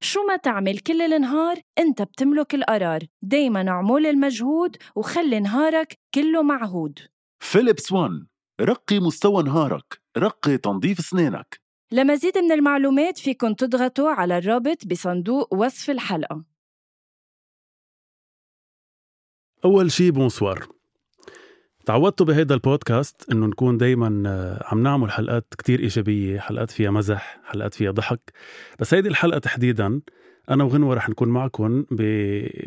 شو ما تعمل كل النهار، انت بتملك القرار. دايماً اعمل المجهود وخلي نهارك كله معهود. فيليبس ون، رقي مستوى نهارك، رقي تنظيف سنينك. لمزيد من المعلومات فيكن تضغطوا على الرابط بصندوق وصف الحلقة. أول شي بونسوار. تعودتوا بهيدا البودكاست إنه نكون دايماً عم نعمل حلقات كتير إيجابية، حلقات فيها مزح، حلقات فيها ضحك، بس هيدي الحلقة تحديداً أنا وغنوة رح نكون معكم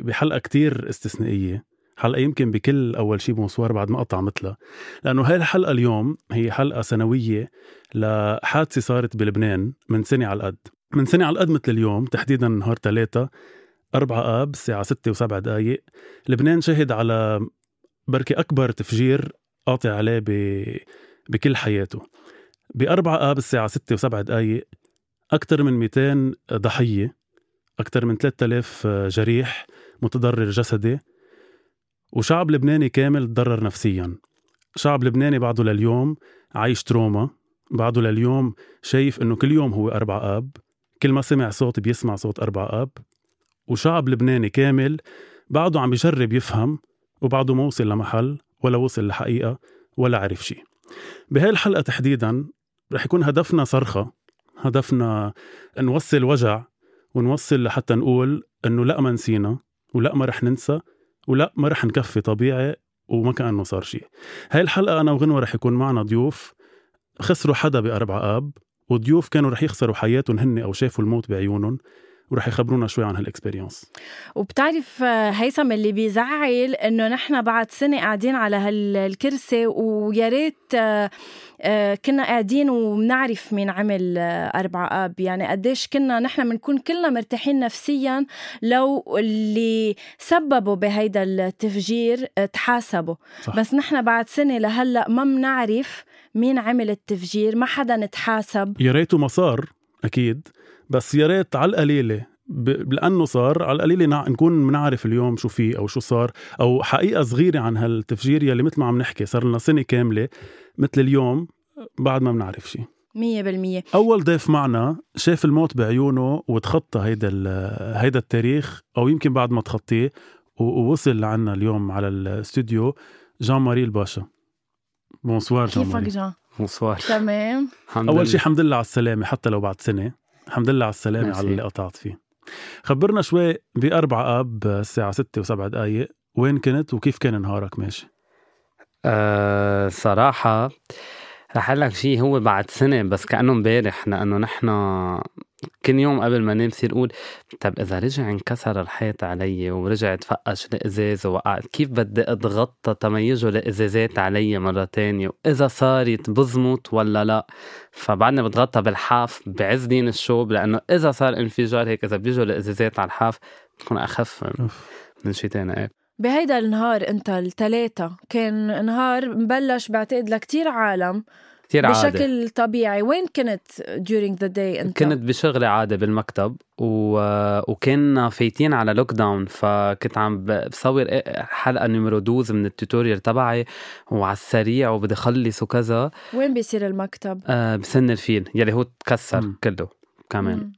بحلقة كتير استثنائية، حلقة يمكن بكل أول شي بونسوار بعد ما قطع مثلها، لأنه هاي الحلقة اليوم هي حلقة سنوية لحادثة صارت بلبنان من سنة على القد، مثل اليوم تحديداً نهار 3/4 آب الساعة 6:07. لبنان شهد على بركي أكبر تفجير قاطع عليه بكل حياته. 4 آب الساعة 6:07 أكتر من 200 ضحية، أكتر من 3000 جريح، متضرر جسدي، وشعب لبناني كامل تضرر نفسياً. شعب لبناني بعده لليوم عايش تروما، بعده لليوم شايف إنه كل يوم هو 4 آب، كل ما سمع صوت بيسمع صوت 4 آب، وشعب لبناني كامل بعده عم بيجرب يفهم وبعده ما وصل لمحل ولا وصل لحقيقة ولا عرف شيء. بهاي الحلقة تحديداً رح يكون هدفنا صرخة، هدفنا نوصل وجع ونوصل لحتى نقول إنه لأ ما نسينا، ولأ ما رح ننسى، ولأ ما رح نكفي طبيعي وما كأنه صار شيء. هاي الحلقة أنا وغنوة رح يكون معنا ضيوف خسروا حدا 4 آب، وضيوف كانوا رح يخسروا حياتهم هن أو شافوا الموت بعيونهم، ورح يخبرونا شوي عن هالإكسبرينس. وبتعرف هيثم اللي بيزعل إنه نحن بعد سنة قاعدين على هالكرسي، ويا ريت كنا قاعدين ومنعرف مين عمل 4 آب. يعني قديش كنا نحن بنكون كلنا مرتاحين نفسيا لو اللي سببوا بهيدا التفجير تحاسبوا. بس نحن بعد سنة لهلأ ما منعرف مين عمل التفجير، ما حدا نتحاسب. يا ريته ما صار أكيد، بس يا ريت على القليلة، لأنه صار على القليلة نكون منعرف اليوم شو فيه أو شو صار أو حقيقة صغيرة عن هالتفجير يلي مثل ما عم نحكي صار لنا سنة كاملة مثل اليوم بعد ما منعرف شي 100%. أول ضيف معنا شاف الموت بعيونه وتخطى هيدا التاريخ، أو يمكن بعد ما تخطيه، ووصل لعنا اليوم على الاستوديو جان ماري الباشا. بونسوار جان ماري. كيفك جان؟ بونسوار. تمام. أول شي حمد لله على السلامة حتى لو بعد سنة. الحمد لله على السلامة على اللي قطعت فيه. خبرنا شوي 4 آب الساعة 6:07 وين كنت وكيف كان نهارك ماشي؟ صراحة رح أقول لك شيء هو بعد سنة بس كأنه مبارح، لأنه نحن كل يوم قبل ما ننام بصير أقول طب إذا رجع انكسر الحيط علي ورجع تفقش الإزاز ووقعت، كيف بدي أتغطى تميجوا الإزازات علي مرة تانية، وإذا صارت بزمط ولا لا. فبعدنا بتغطى بالحاف بعز دين الشوب، لأنه إذا صار انفجار هيك إذا بيجوا الإزازات على الحاف بتكون أخف من شي تاني. بهيدا النهار انت 3 كان نهار مبلش بعتقد لكتير عالم بشكل عادة. طبيعي وين كنت during the day انت؟ كنت بشغل عادة بالمكتب وكنا فايتين على لوك داون، فكنت عم بصور حلقة نمرو 12 من التوتوريال تبعي وعلى السريع وبدي خلص وكذا. وين بيصير المكتب؟ بسن الفيل يلي هو تكسر كله كمان.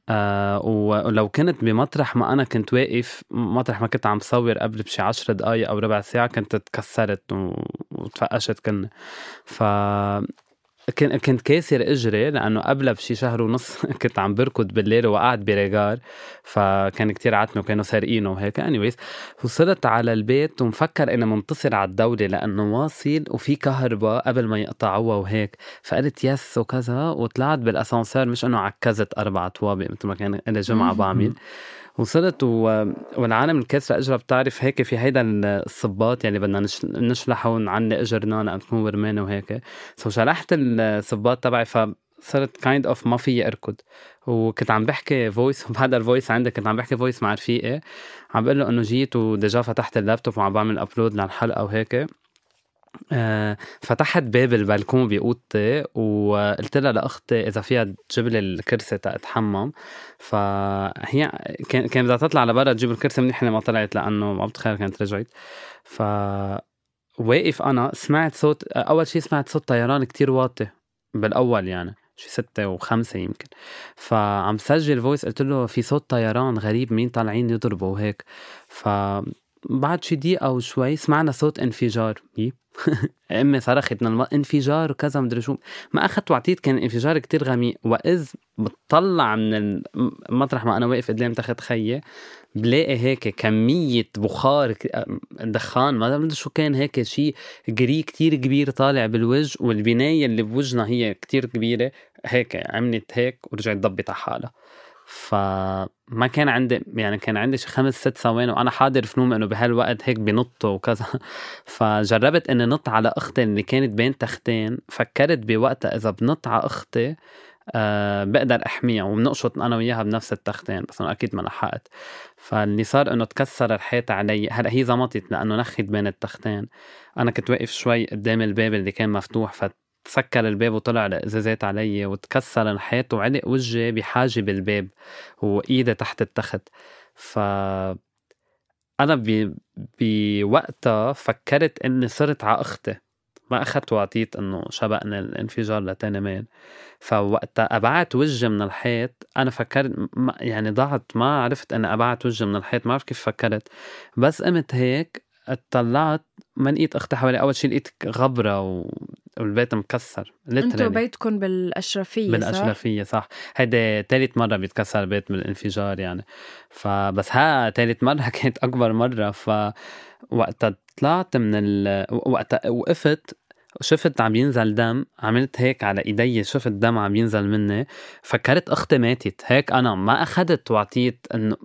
ولو كنت بمطرح ما أنا كنت واقف، مطرح ما كنت عم صور قبل بشي 10 دقايق أو 4 ساعة كنت تكسرت وتفقشت. كنت كاسر إجري، لأنه قبل بشي 1.5 شهر كنت عم بركض بالليل وقعت بريجار، فكان كتير عتمه وكانوا سارقينه وهيك. anyways وصلت على البيت ومفكر أنا منتصر على الدولة لأنه واصل وفي كهرباء قبل ما يقطعوها وهيك، فقلت يس وكذا وطلعت بالأسانسير، مش أنه عكزت 4 طوابق مثل ما كان أنا جمعة بعمل. وصلت والعالم الكسرة إجرة، بتعرف هيك في هيدا الصباط يعني بدنا نشلحه عنه إجرنا لأنه تكون ورمانة وهيك، فشلحت الصباط تبعي صرت كايند اوف ما فيي اركض. وكنت عم بحكي فويس، وبهذا الفويس عندك كنت عم بحكي فويس مع رفيقي، عم بقول له انه جيت وديجا فتحت اللابتوب وعم بعمل ابلود للحلقه وهيك. فتحت باب البلكون بأوضتي وقلت لها لأختي إذا فيها تجيب لي الكرسي تتحمم، فهي كان بدها تطلع لبرا تجيب الكرسي، منيح ما طلعت لأنه ما بتخيل كانت رجعت. فواقف أنا سمعت صوت، أول شيء سمعت صوت طيران كتير واطي بالأول، يعني شي 6:05 يمكن، فعم سجل فويس قلت له في صوت طيران غريب، مين طالعين يضربوا وهيك. بعد شي دقيقة أو شوي سمعنا صوت انفجار. أمي صرخت من انفجار وكذا مدري شو، ما أخذت وعطيت، كان انفجار كتير غميق. وإذ بتطلع من المطرح ما أنا واقف قدام تخت خيي، بلاقي هيك كمية بخار دخان، ما أدري شو كان، هيك شي جري كتير كبير طالع بالوجه، والبناية اللي بوجهنا هي كتير كبيرة، هيك عملت هيك ورجعت ضبت على حالها. فما كان عندي، يعني كان عندي 5-6 ثواني وأنا حاضر في نوم إنه بهالوقت هيك بنطه وكذا. فجربت إني نط على أختي اللي كانت بين تختين، فكرت بوقتها إذا بنط على أختي بقدر أحميها وبنقشط أنا وياها بنفس التختين، بس أنا أكيد ما لحقت. فاللي صار إنه تكسر الحيط علي، هلأ هي زمطت لأنه نخت بين التختين، أنا كنت واقف شوي قدام الباب اللي كان مفتوح، تسكر الباب وطلع لإزازات علي وتكسر الحيط وعلق وجهي بحاجب الباب وإيدي تحت التخت. فأنا بوقتها فكرت أني صرت على أختي، ما أخذت وعطيت أنه شبقنا الانفجار لتاني مال. فوقتها أبعت وجه من الحيط، أنا فكرت يعني ضعت، ما عرفت أني أبعت وجه من الحيط، ما عرف كيف فكرت. بس قمت هيك اطلعت ما لقيت أختي حوالي، أول شيء لقيت غبرة والبيت مكسر. انتوا بيتكم بالأشرفية صح؟ بالأشرفية صح، هيدا تالت مرة بيتكسر بيت بالانفجار يعني، فبس ها تالت مرة كانت أكبر مرة. فوقتها طلعت من وقتها وقفت شفت عم ينزل دم، عملت هيك على إيدي شفت دم عم ينزل مني، فكرت أختي ماتت. هيك أنا ما أخدت وعطيت، إنه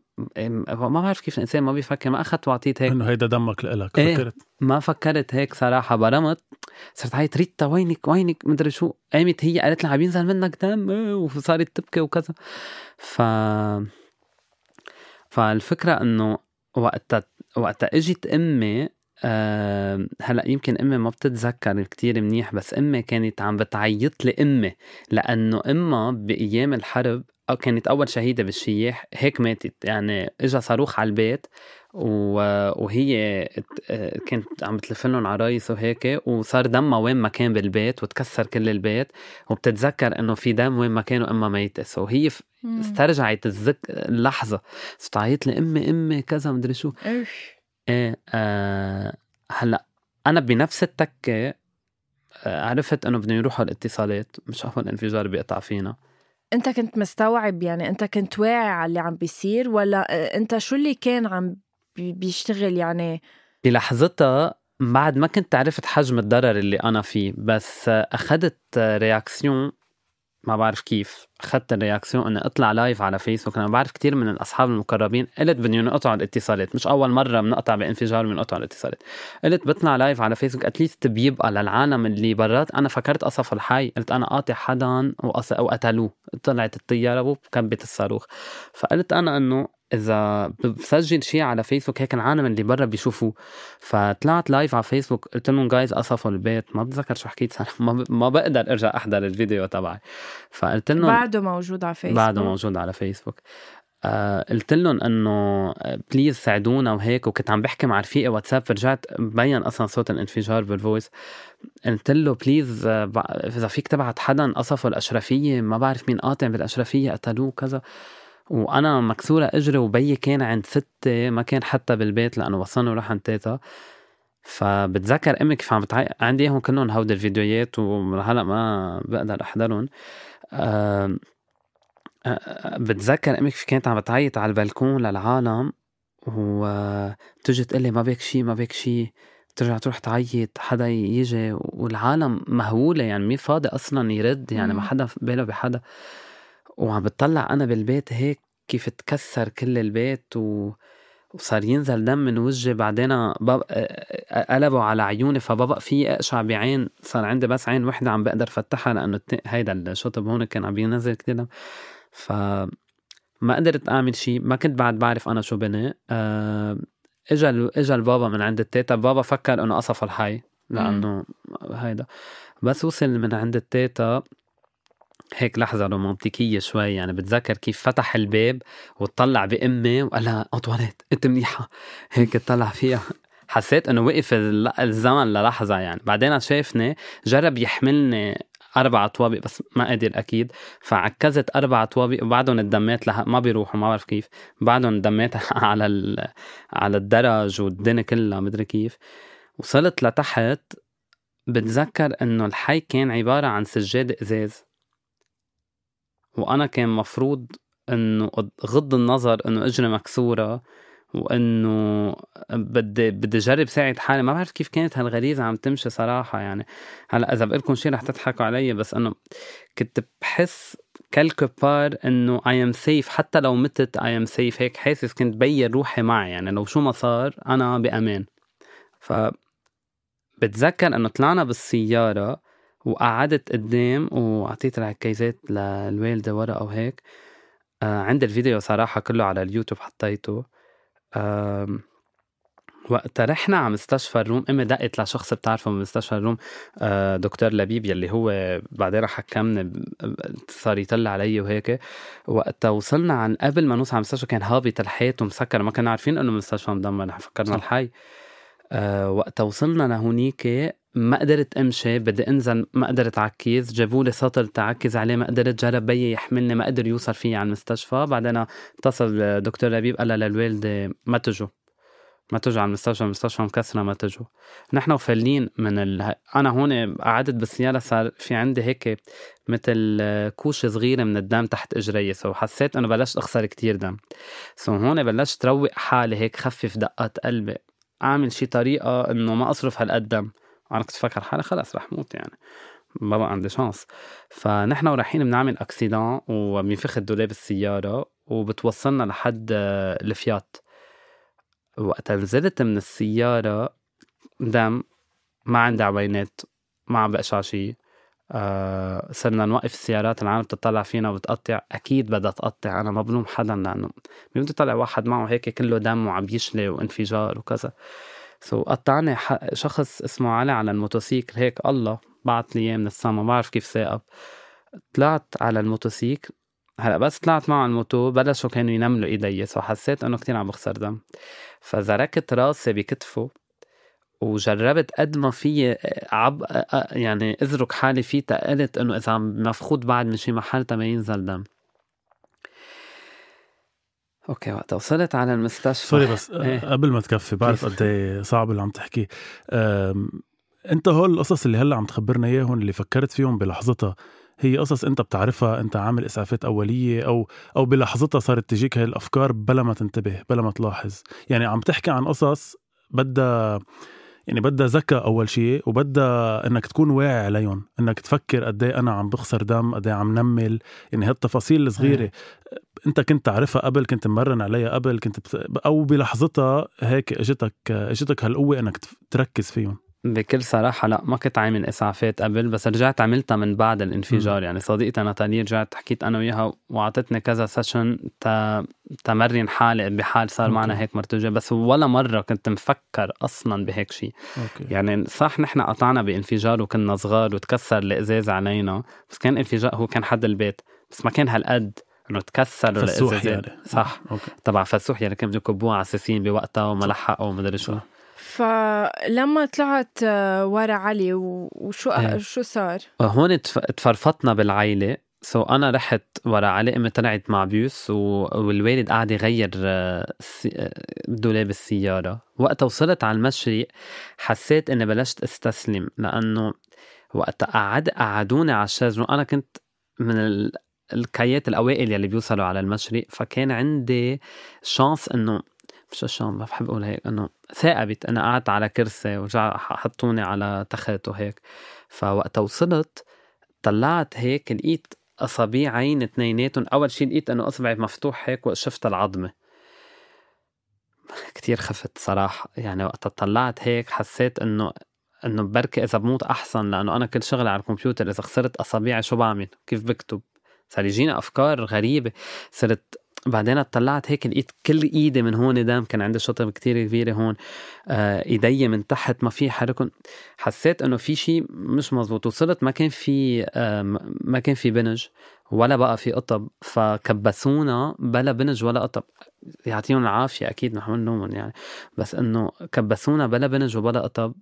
ما بعرف كيف الإنسان ما بيفكر، ما أخدت وعطيت هيك إنه هيدا دمك لإلك. فكرت ما فكرت هيك صراحة، برمت صرت عيط ريتا وينك وينك مدري شو، قامت هي قالت لها عم ينزل منك دم، وصارت تبكي وكذا. فالفكرة إنه وقتها إجت أمي، هلأ يمكن أمي ما بتتذكر كتير منيح، بس أمي كانت عم بتعيط لأمي، لأنه أمها بأيام الحرب كانت أول شهيدة بالشياح، هيك ماتت يعني، إجا صاروخ على البيت وهي كانت عم بتلفنهم عرايس وهيك، وصار دمها وين ما كان بالبيت وتكسر كل البيت، وبتتذكر إنه في دم وين ما كانوا أمها ميتس، وهي استرجعت اللحظة استعيط لأمي أمي كذا مدري شو. إيه هلأ أنا بنفس التكة عرفت أنه بدنا يروحوا الاتصالات، مش عارفة الانفجار بيقطع فينا. أنت كنت مستوعب يعني، أنت كنت واعي على اللي عم بيصير، ولا أنت شو اللي كان عم بيشتغل يعني بلحظتها؟ بعد ما كنت عرفت حجم الضرر اللي أنا فيه، بس أخذت رياكسيون، ما بعرف كيف أخذت الرياكسيون أني أطلع لايف على فيسبوك. أنا بعرف كتير من الأصحاب المقربين قلت بدنا نقطع الاتصالات، مش أول مرة بنقطع بانفجار بنقطع الاتصالات، قلت بطلع لايف على فيسبوك أتليست بيبقى للعالم اللي برات. أنا فكرت قصف الحي، قلت أنا قاطع حدا وقتلوه، طلعت الطيارة وكبت الصاروخ. فقلت أنا أنه إذا بسجل شيء على فيسبوك هيك العالم اللي برا بيشوفوا. فطلعت لايف على فيسبوك قلت لهم جايز قصفوا البيت، ما بتذكر شو حكيت، ما بقدر أرجع أحضر الفيديو تبعي. فقلت لهم بعده موجود على فيسبوك. قلت لهم أنه بليز ساعدونا وهيك، وكنت عم بحكي مع رفيقي واتساب، فرجعت بين أصلا صوت الانفجار بالفويس، قلت له بليز إذا فيك تبعت حدا قصفوا الأشرفية، ما بعرف مين قاطع بالأشرفية قتلوه كذا. وأنا مكسورة أجري، وبي كان عند 6، ما كان حتى بالبيت لأنه وصلنا وراح عند تيتا. فبتذكر أمي كيف عم بتعيط، عندي إياهم كلهم هود الفيديوهات وهلأ ما بقدر أحضرهم. بتذكر أمي كيف كانت عم بتعيط على البلكون للعالم، وتجي تقلي ما بيك شي ما بيك شي، ترجع تروح تعيط، حدا يجي والعالم مهولة يعني، مين فاضي أصلا يرد يعني، ما حدا باله بحدا. وعم بتطلع أنا بالبيت هيك كيف تكسر كل البيت صار ينزل دم من وجهي. بعدين قلبوا على عيوني، فبابا في اقشع بعين، صار عندي بس عين وحده عم بقدر فتحها لانه هيدا الشطب هون كان عم ينزل كتير دم. فما قدرت اعمل شيء، ما كنت بعد بعرف انا شو بني. اجا البابا من عند التيتا، بابا فكر انه قصف الحي لانه هيدا، بس وصل من عند التيتا هيك لحظة رومانتيكية شوي يعني. بتذكر كيف فتح الباب وطلع بأمي وقالها أنطوانيت أنت منيحة، هيك طلع فيها. حسيت أنه وقف الزمن للحظة يعني. بعدين شافني جرب يحملني 4 طوابق بس ما قدر أكيد، فعكزت 4 طوابق وبعدهم اتدميت ما بيروحوا ما بعرف كيف، بعدهم اتدميت على الدرج والدنيا كلها مدري كيف. وصلت لتحت، بتذكر أنه الحي كان عبارة عن سجادة إزاز، وأنا كان مفروض أنه غض النظر أنه أجري مكسورة وأنه بدي جرب ساعد حالي. ما بعرف كيف كانت هالغريزة عم تمشي صراحة يعني. هلأ إذا بقلكم شي رح تضحكوا علي، بس أنه كنت بحس كالكبار أنه I am safe، حتى لو متت I am safe. هيك حاسس كنت بيّر روحي معي يعني، لو شو ما صار أنا بأمان. فبتذكر أنه طلعنا بالسيارة وقعدت قدام وعطيت العكايزات للوالدة ورقة وهيك. عند الفيديو صراحة كله على اليوتيوب حطيته. وقت رحنا على مستشفى الروم، أمي دقت لشخص بتعرفه من مستشفى الروم، دكتور لبيب يلي هو بعدين حكمني، صار يطلع علي وهيك. وقت وصلنا عن قبل ما نوصل على المستشفى كان هابط الحيط ومسكر، ما كنا عارفين أنه مستشفى مدمر، فكرنا الحي. وقت وصلنا لهونيك ما قدرت أمشي، بدي أنزل ما قدرت عكيز، جابولي سطر تعكز عليه ما قدرت، جرب بي يحملني ما قدر يوصل فيه على المستشفى. بعدين اتصل دكتور لبيب قال للوالدة ما تجوا على المستشفى مكسرة، ما تجوا. نحن وفلين من أنا هون قعدت بالسيارة، صار في عندي هيك مثل كوشة صغيرة من الدم تحت إجري، حسيت أنه بلشت أخسر كتير دم. هون بلشت روق حالي هيك، خفف دقات قلبي، أعمل شي طريقة أنه ما أصرف هالقدم. أنا كنت فكر حالي خلاص رح موت يعني، بابا عندي شانس. فنحن ورايحين بنعمل أكسيدان وبنفخ الدولاب السيارة وبتوصلنا لحد الفيات. وقت نزلت من السيارة دم، ما عندي عوينات، ما عم بقشع شي. صرنا نوقف السيارات، العالم بتطلع فينا وبتقطع، أكيد بدها تقطع، أنا ما بلوم حدا لأنه بده يطلع واحد معه هيك كله دم وعم بيشلي وانفجار وكذا. قطعني شخص اسمه علي على الموتوسيكل هيك، الله بعت لي اياه من السما، ما بعرف كيف ساقب. طلعت على الموتوسيكل، هلا بس طلعت معه على الموتو بلشوا كانوا ينملوا ايدي، وحسيت انه كتير عم بخسر دم. فزركت راسي بكتفه وجربت قد ما في يعني ازرك حالي فيه، تقلت انه اذا عم مفخوض بعد من شي محل ما ينزل دم. اوكي وقت وصلت على المستشفى، سوري بس قبل ما تكفي، بعرف قد ايه صعب اللي عم تحكيه. انت هول القصص اللي هلا عم تخبرنا اياهم اللي فكرت فيهم بلحظتها هي قصص انت بتعرفها، انت عامل اسعافات اوليه او بلحظتها صارت تجيك هالافكار بلا ما تنتبه بلا ما تلاحظ. يعني عم تحكي عن قصص بدها ذكاء اول شيء، وبدها انك تكون واعي عليهم، انك تفكر قد ايه انا عم بخسر دم، قد ايه عم نمل. يعني هالتفاصيل الصغيره انت كنت تعرفها قبل، كنت مرن عليها قبل، او بلحظتها هيك اجتك هالقوه انك تركز فيهم. بكل صراحه لا، ما كنت عامل اسعافات قبل، بس رجعت عملتها من بعد الانفجار. يعني صديقتي ناتالي رجعت حكيت انا وياها وعطتني كذا سيشن تمرين حالي بحال صار معنا هيك مرتجه، بس ولا مره كنت مفكر اصلا بهيك شيء. يعني صح نحن قطعنا بانفجار وكنا صغار وتكسر الازاز علينا، بس كان انفجار هو كان حد البيت، بس ما كان هالقد انه تكسر الازاز يعني. صح طبعا فسوح يعني كان بده يكبوه على السيسين بوقتها وما لحقوا وما ادري شو. فلما طلعت ورا علي شو صار هون؟ تفرفطنا بالعيلة. أنا رحت ورا علي، أمي طلعت مع بيوس والوالد قاعد يغير دولاب السيارة. وقت وصلت على المشرق حسيت أني بلشت استسلم، لأنه وقت قعدوني على الشجر، وأنا كنت من الكيات الأوائل يلي بيوصلوا على المشرق، فكان عندي شانس أنه ما بحب أقول هيك، أنه ثاقبت. أنا قعدت على كرسي وحطوني على تخت وهيك. فوقت وصلت طلعت هيك، لقيت أصابعين 2، أول شي لقيت أنه أصبعي مفتوح هيك وشفت العظمة، كتير خفت صراحة. يعني وقت طلعت هيك حسيت إنه بركة إذا بموت أحسن، لأنه أنا كل شغلة على الكمبيوتر، إذا خسرت أصابعي شو بعمل؟ كيف بكتب؟ صار يجينا أفكار غريبة. صرت بعدين اطلعت هيك لقيت كل ايدي من هون دام، كان عندي شطب كتير كبيرة هون، ايدي من تحت ما في حركة. حسيت انه في شيء مش مزبوط. وصلت ما كان في بنج ولا بقى في قطب، فكبسونا بلا بنج ولا قطب، يعطيهم العافية اكيد نحن نومن يعني، بس انه كبسونا بلا بنج وبلا قطب.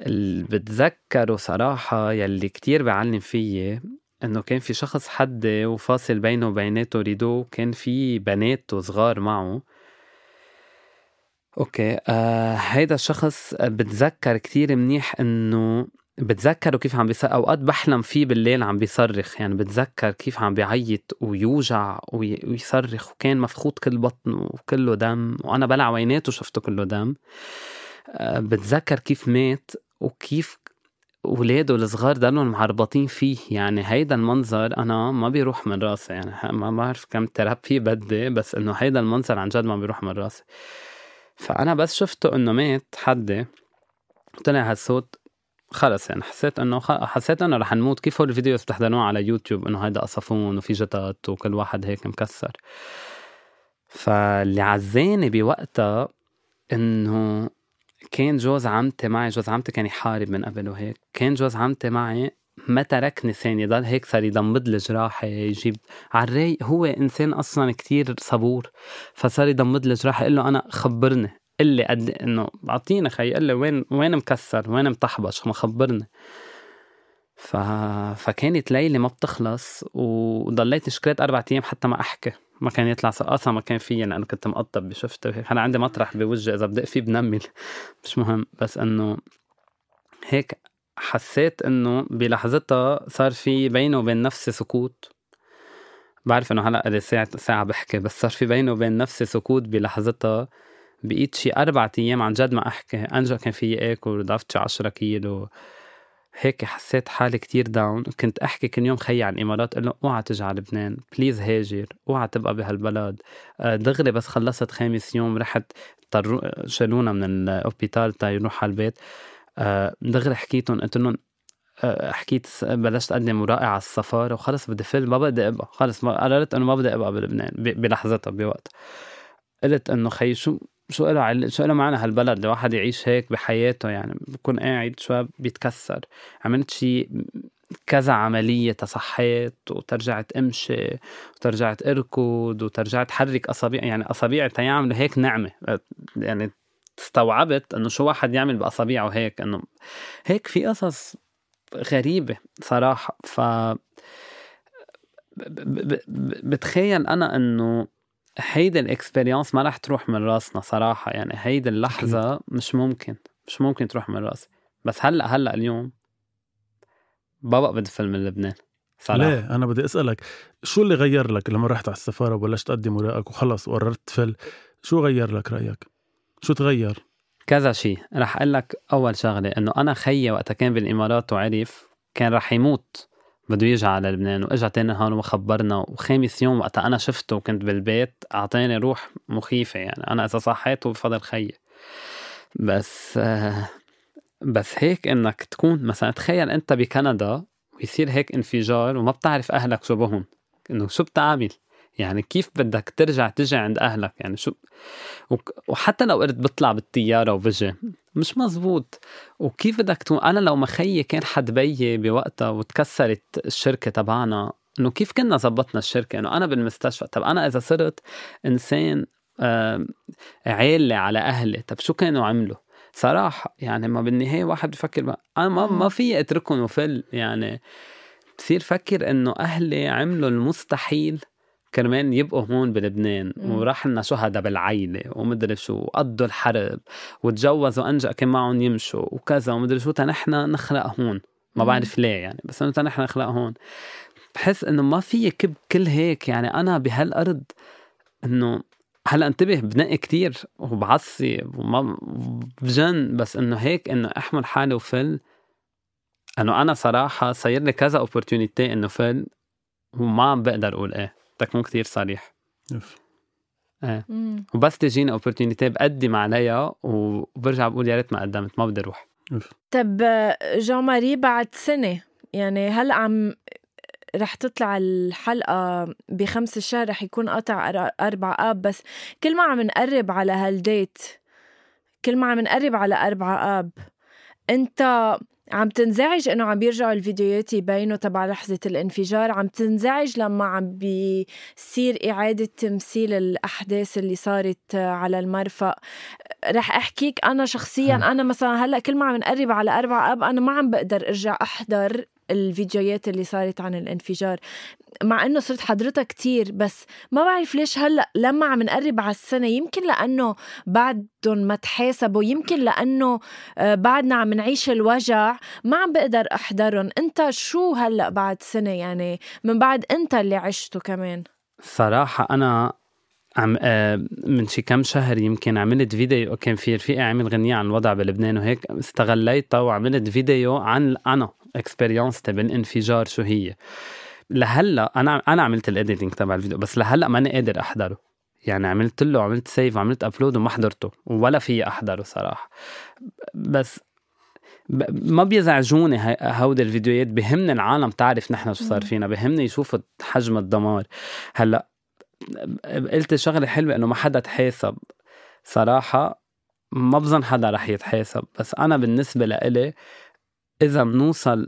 اللي بتذكره صراحة يلي كتير بعلم فيه انه كان في شخص حدي وفاصل بينه وبيناته ريدو، كان في بنات وصغار معه. اوكي هيدا الشخص بتذكر كتير منيح، انه بتذكره كيف عم بيصرخ. اوقات بحلم فيه بالليل عم بيصرخ، يعني بتذكر كيف عم بيعيط ويوجع ويصرخ، وكان مفخوط كل بطنه وكله دم، وانا بلع ويناته شفته كله دم. بتذكر كيف مات وكيف ولاده الصغار ضلهم معربطين فيه. يعني هيدا المنظر أنا ما بيروح من راسي، يعني ما بعرف كم تراب فيه بدي، بس إنه هيدا المنظر عن جد ما بيروح من راسي. فأنا بس شفته إنه مات حدي طلع هالصوت خلص، يعني حسيت إنه رح نموت. كيف هول الفيديوز بتحضرون على يوتيوب إنه هيدا قصفون وفي جتات وكل واحد هيك مكسر. فاللي عزاني بوقتها إنه كان جوز عمتي معي. جوز عمتي كان يحارب من قبل وهيك، كان جوز عمتي معي ما تركني ثاني، ضل هيك صار يضمد لي جراحي، يجيب على الرايق. هو انسان اصلا كتير صبور، فصار يضمد لي جراحي. قال له انا خبرني، قال لي قد انه اعطيني خي، قال لي وين مكسر، وين مطحبش، ما خبرني. فكانت ليله ما بتخلص، وضليت شكلت 4 أيام حتى ما احكي، ما كان يطلع سقاصة، ما كان فيه، لأنه كنت مقطب بشفته وهيك. أنا عندي مطرح بوجه إذا بدأ فيه بنمل مش مهم، بس أنه هيك حسيت أنه بلحظتها صار في بينه وبين نفسي سكوت. بعرف أنه هلأ ساعة بحكي، بس صار في بينه وبين نفسي سكوت بلحظتها. بقيت شي 4 أيام عن جد ما أحكي، أنجا كان فيه آكل، ضعفت 10 كيلو هيك. حسيت حالي كتير داون. كنت أحكي كل يوم خي عن الإمارات، قال له اوعى تجي على لبنان، بليز هاجر، اوعى تبقى بهالبلد. دغري بس خلصت 5 يوم رحت، شالونا من الأوبيتال تا يروح على البيت. دغري حكيتهم، قلت لهم حكيت بلشت أقدم ورائع على السفارة، وخلص بدي فيل، ما بدي أبقى خلص، قررت أنه ما بدي أبقى بلبنان بلحظتها. بوقت قلت أنه خي شو قالوا معنا هالبلد، الواحد يعيش هيك بحياته، يعني بكون قاعد شواب بيتكسر. عملت شي كذا عملية تصحيت، وترجعت أمشي، وترجعت أركض، وترجعت حرك أصابع، يعني أصابعي تعمل هيك نعمة. يعني استوعبت أنه شو واحد يعمل بأصابعه هيك، أنه هيك في قصص غريبة صراحة. ف بتخيل أنا أنه هيدا الاكسبيرينس ما رح تروح من راسنا صراحة. يعني هيدا اللحظة مش ممكن تروح من راسي. بس هلأ اليوم بابا بدي فيلم من لبنان صراحة. ليه؟ أنا بدي أسألك شو اللي غير لك لما رحت على السفارة وبلشت تقدم ورقك وخلص وقررت فيلم؟ شو غير لك رأيك؟ شو تغير؟ كذا شيء رح أقول لك. أول شغلة إنه أنا خيي وقتها كان بالإمارات وعرف كان رح يموت، بدو يجي على لبنان، واجا تاني هون وخبرنا. وخامس يوم وقتا أنا شفته وكنت بالبيت أعطاني روح مخيفة، يعني أنا إذا صحيته بفضل خيي. بس هيك إنك تكون مثلا تخيل أنت بكندا ويصير هيك انفجار وما بتعرف أهلك شو بهم، إنه شو بتعمل، يعني كيف بدك تجي عند أهلك، يعني شو. وحتى لو قلت بطلع بالطيارة وبجي مش مزبوط. وكيف بدك أنا لو مخيي كان حد بيي بوقتها وتكسرت الشركة تبعنا، إنه كيف كنا زبطنا الشركة، إنه أنا بالمستشفى. طب أنا إذا صرت إنسان عالي على أهلي، طب شو كانوا عملوا صراحة؟ يعني ما بالنهاية واحد بفكر بقى. أنا ما في أتركهم وفل، يعني بصير فكر إنه أهلي عملوا المستحيل كرمال يبقوا هون بلبنان، وراح لنا شهداء بالعيلة ومدري شو، وقضوا الحرب وتجوزوا أنجأ كان معهم يمشوا وكذا ومدري شو، تنحنا نخلق هون ما بعرف ليه يعني، بس أنه تنحنا نخلق هون. بحس أنه ما في كب كل هيك، يعني أنا بهالأرض أنه هلأ انتبه بنقي كتير وبعصي وبجن، بس أنه هيك أنه أحمل حالي وفل. أنه أنا صراحة صير لي كذا opportunity أنه فل وما عم بقدر أقول إيه. تكون كتير صريح. وبس تجيني اوبورتونيتي بقدم عليها وبرجع بقول يا ريت ما قدمت، ما بدي اروح. طب جان ماري بعد سنه، يعني هل عم رح تطلع الحلقة ب5 شهور رح يكون قطع 4 آب، بس كل ما عم نقرب على هالديت، كل ما عم نقرب على 4 آب، انت عم تنزعج انه عم بيرجعوا الفيديوهات يبينوا تبع لحظة الانفجار، عم تنزعج لما عم بيصير إعادة تمثيل الأحداث اللي صارت على المرفأ. رح أحكيك أنا شخصياً، أنا مثلاً هلأ كل ما عم نقرب على 4 آب أنا ما عم بقدر أرجع أحضر الفيديوهات اللي صارت عن الانفجار، مع أنه صرت حضرتها كتير، بس ما بعرف ليش هلأ لما عم نقرب على السنة، يمكن لأنه بعدهم ما تحاسبوا، يمكن لأنه بعدنا عم نعيش الوجع، ما عم بقدر أحضرهم. أنت شو هلأ بعد سنة، يعني من بعد أنت اللي عشته كمان؟ صراحة أنا من شي كم شهر يمكن عملت فيديو، كان في رفيقي عامل غنية عن الوضع بلبنان وهيك، استغليته وعملت فيديو عن أنا اكسبيرينس تبع الانفجار شو هي. لهلا انا عملت الايديتنج تبع الفيديو، بس لهلا ما انا قادر احضره، يعني عملت له عملت سيف وعملت ابلود وما حضرته ولا في احضره صراحه. بس ما بيزعجوني هود الفيديوهات، بهمني العالم تعرف نحن شو صار فينا، بهمني يشوفوا حجم الدمار. هلا قلت شغله حلوه انه ما حدا تحاسب، صراحه ما بظن حدا رح يتحاسب، بس انا بالنسبه لإلي إذا منوصل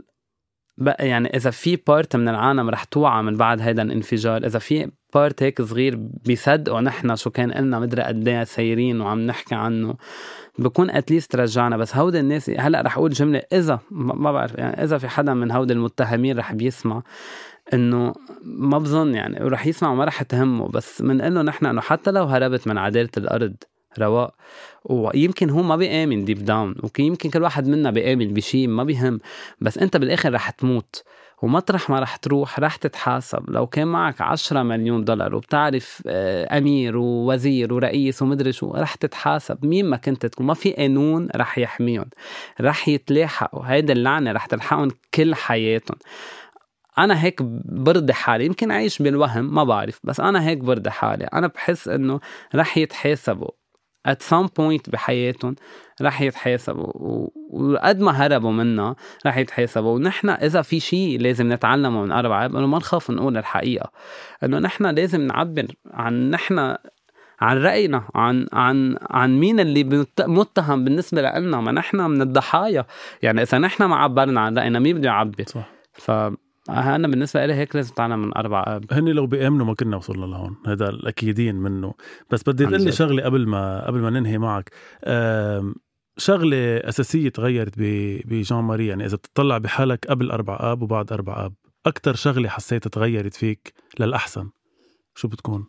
بقى، يعني إذا في بارت من العالم رح توعى من بعد هيدا الانفجار، إذا في بارت هيك صغير بيصدقوا نحنا شو كان قلنا مدري قديه سيرين وعم نحكي عنه، بكون أتليست رجعنا. بس هود الناس هلأ رح أقول جملة، إذا ما بعرف يعني إذا في حدا من هود المتهمين رح بيسمع، إنه ما بظن يعني رح يسمع وما رح تهمه، بس منقله نحنا إنه حتى لو هربت من عدالة الأرض رواء، ويمكن هو ما بيآمن ديب داون، ويمكن كل واحد منا بيآمن بشيء ما بيهم، بس انت بالاخر رح تموت، ومطرح ما رح تروح رح تتحاسب. لو كان معك 10 مليون دولار وبتعرف امير ووزير ورئيس ومدري شو، رح تتحاسب مين ما كنت تكون، ما في قانون رح يحميهم، رح يتلاحقوا، هيدا اللعنة رح تلحقهم كل حياتهم. أنا هيك برضي حالي، يمكن أعيش بالوهم ما بعرف، بس أنا هيك برضي حالي، أنا بحس إنه رح يتحاسبوا at some point بحياتهم، رح يتحاسبوا، وقد ما هربوا منا رح يتحاسبوا. ونحن إذا في شيء لازم نتعلمه من 4 آب، إنه ما نخاف نقول الحقيقة، إنه نحن لازم نعبر عن نحن، عن رأينا، عن مين اللي متهم بالنسبة لنا، ما نحن من الضحايا، يعني إذا نحن ما عبرنا عن رأينا مين بده يعبر؟ أنا بالنسبة إلي هيك لازم تعلم من 4 آب. هني لو بيأمنوا ما كنا وصلنا لهون، هذا الأكيدين منه. بس بدي أقول لي شغلة قبل ما ننهي معك، شغلة أساسية تغيرت بجان ماري، يعني إذا بتطلع بحالك قبل 4 آب وبعد 4 آب، أكتر شغلة حسيت تغيرت فيك للأحسن شو بتكون؟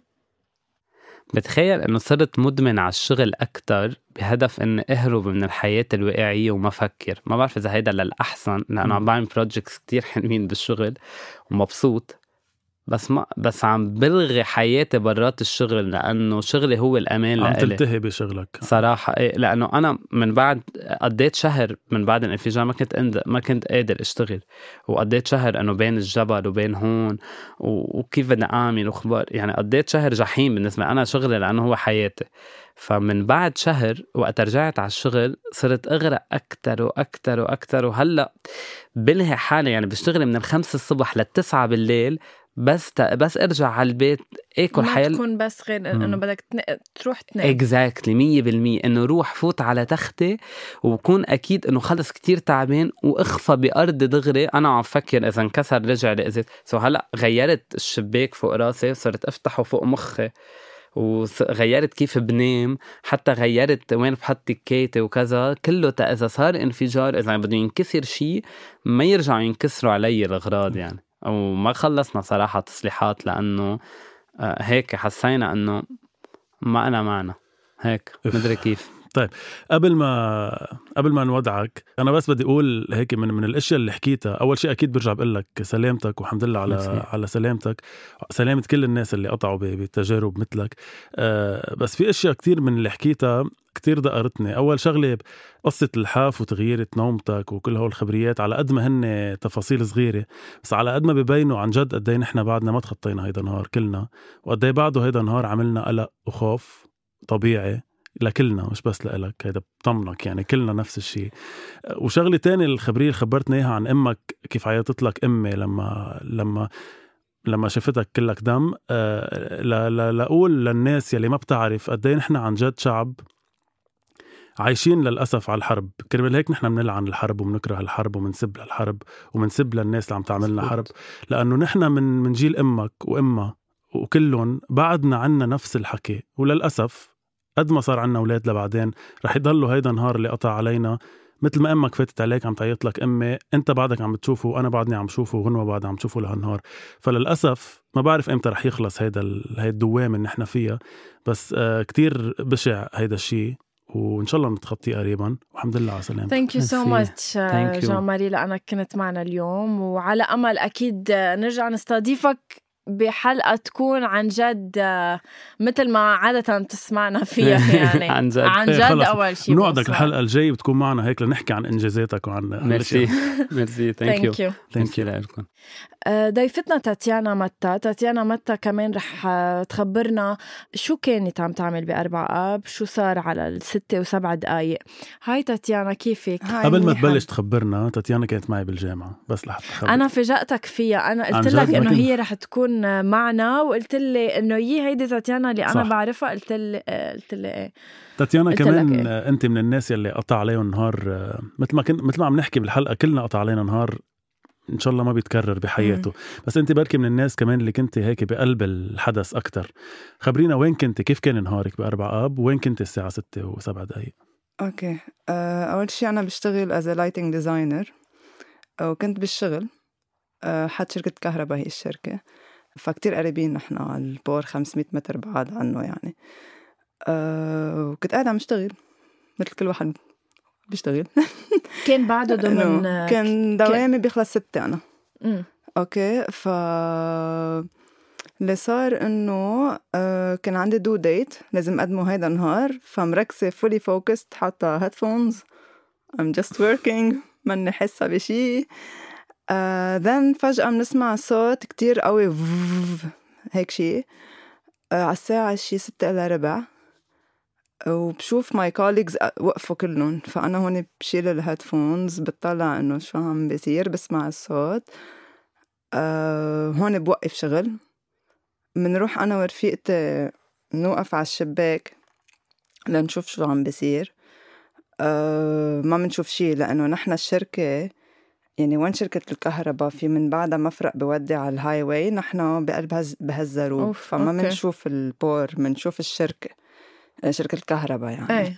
بتخيل أنه صرت مدمن على الشغل أكتر، بهدف أن أهرب من الحياة الواقعية وما فكر. ما بعرف إذا هيدا للأحسن، لأنه عم بعمل بروجكتس كتير حلوين بالشغل ومبسوط، بس عم بلغي حياتي برات الشغل، لأنه شغلي هو الأمان لإلي. عم تلتهي بشغلك صراحة، لأنه أنا من بعد قضيت شهر من بعد الانفجار ما كنت قادر أشتغل، وقضيت شهر أنه بين الجبل وبين هون وكيف بدي أعمل وخبار، يعني قضيت شهر جحيم بالنسبة أنا شغلي، لأنه هو حياتي. فمن بعد شهر وقت رجعت على الشغل صرت أغرق أكتر وأكتر وأكتر، وهلأ بلهي حالي، يعني بشتغل من 5 الصبح 9 بالليل، بس ارجع على البيت اكل حيل، تكون بس غير انه بدك تروح تنام. اكزاكتلي 100%، انه روح فوت على تختي وبكون اكيد انه خلص كتير تعبان، واخفى بارض دغري انا عم فكر اذا انكسر رجع لقزت. هلا غيرت الشباك فوق راسي، صرت افتحه فوق مخي، وغيرت كيف بنام، حتى غيرت وين بحط كيتي وكذا كله، اذا صار انفجار اذا بده ينكسر شيء ما يرجعوا ينكسروا علي الاغراض يعني. وما خلصنا صراحة تصليحات، لأنه هيك حسينا أنه ما أنا معنا هيك مدري كيف طيب قبل ما نودعك أنا بس بدي أقول هيك من الأشياء اللي حكيتها. أول شيء أكيد برجع بقول لك سلامتك وحمد لله على سلامتك, سلامة كل الناس اللي قطعوا بتجارب مثلك. بس في أشياء كتير من اللي حكيتها كتير دقرتني. أول شغلة قصة اللحاف وتغيير نومتك وكل هول الخبريات, على قد ما هن تفاصيل صغيرة بس على قد ما ببينوا عن جد قدي نحن بعدنا ما تخطينا هيدا النهار كلنا, وقدي بعده هيدا النهار عملنا قلق وخوف طبيعي لكلنا مش بس لإلك, هيدا بطمنك يعني كلنا نفس الشيء. وشغلة تاني الخبرية اللي خبرتنا إياها عن أمك, كيف عيطت لك أمي لما شفتك كلك دم. لأقول للناس يلي ما بتعرف قدي نحن عن جد شعب عايشين للأسف على الحرب. كرمال هيك نحن منلعن الحرب ومنكره الحرب ومنسب للحرب ومنسب للناس اللي عم تعملنا حرب, لأنه نحن من جيل أمك وأمه وكلهم بعدنا عنا نفس الحكي. وللأسف قد ما صار عنا أولاد لبعدين رح يضلوا هيدا النهار اللي قطع علينا مثل ما أمك فاتت عليك عم تعيط لك أمي, أنت بعدك عم تشوفه وأنا بعدني عم شوفه وغنوة بعد عم تشوفه لهالنهار. فللأسف ما بعرف إمتى رح يخلص هيدا الدوام اللي نحن فيها, بس كتير بشع هيدا الشيء وإن شاء الله نتخطي قريبا والحمد لله على سلامتك. Thank you so much جان ماري لأنك كنت معنا اليوم, وعلى أمل أكيد نرجع نستضيفك بحلقة تكون عن جد مثل ما عادة تسمعنا فيها يعني عن جد أول شيء نوعدك الحلقة الجاي بتكون معنا هيك لنحكي عن إنجازاتك وعن ميرسي thank you لكم. ضيفتنا تاتيانا متى كمان رح تخبرنا شو كانت عم تعمل ب4 آب, شو صار على 6 و7 دقايق. هاي تاتيانا كيفك؟ قبل ما تبلش تخبرنا, تاتيانا كانت معي بالجامعة بس لحتى خبرك. أنا فاجأتك فيها, أنا قلت لك إنه هي رح تكون معنا وقلت لي إنه هيدي تاتيانا اللي أنا بعرفها. قلت لي إيه تاتيانا كمان إيه؟ أنت من الناس اللي قطع عليهم نهار مثل ما عم نحكي بالحلقة كلنا قطع علينا نهار إن شاء الله ما بيتكرر بحياته. بس أنت بركي من الناس كمان اللي كنت هيك بقلب الحدث أكتر. خبرينا وين كنت, كيف كان نهارك ب4 آب, وين كنت الساعة 6 و7 دقايق؟ أوكي. أول شيء أنا بشتغل as a lighting designer وكنت بالشغل حد شركة كهرباء هي الشركة, فكتير قريبين نحن على البور 500 متر بعاد عنه يعني. وكنت قاعدة عم اشتغل مثل كل واحد بشتغل. كان بعده ضمن كان دوامي بيخلص 6 أنا. أوكي. اللي صار إنه كان عندي دو ديت لازم أقدمه هيدا النهار, فمركزة فولي فوكست, حاطة هيدفونز, I'm just working, ماني حاسة بشي. then فجأة بنسمع صوت كتير قوي هيك شي على الساعة شي 6:15, وبشوف ماي كوليجز وقفوا كلهم, فأنا هون بشيل الهيدفونز بتطلع إنه شو عم بيصير, بسمع الصوت. هون بوقف شغل, منروح أنا ورفيقتي نوقف على الشباك لنشوف شو عم بيصير. ما منشوف شي لأنه نحن الشركة يعني وين شركة الكهرباء في من بعدها مفرق بودي على الهاي واي, نحن بقلب بهالزروب, فما منشوف البور, منشوف الشركة شركة الكهرباء يعني.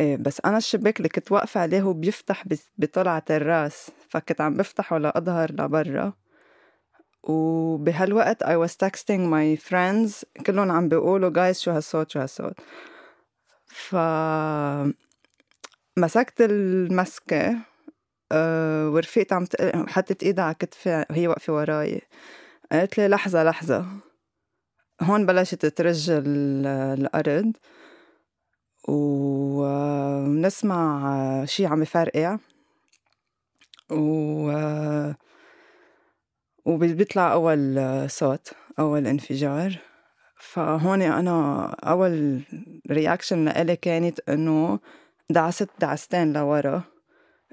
إيه بس أنا الشباك اللي كنت واقفة عليه هو بيفتح بطلعة الراس, فكنت عم بفتحه لأظهر لبرا. وبهالوقت I was texting my friends, كلهم عم بيقولوا guys شو هالصوت. فمسكت المسكة ورفقت عم حطت إيدها على كتفي وهي واقفة وراي, قالت لي لحظة. هون بلشت ترجل الأرض ونسمع شي عم يفرقع وبيطلع أول صوت, أول انفجار. فهون أنا أول رياكشن لإلي كانت إنه دعست دعستين لورا.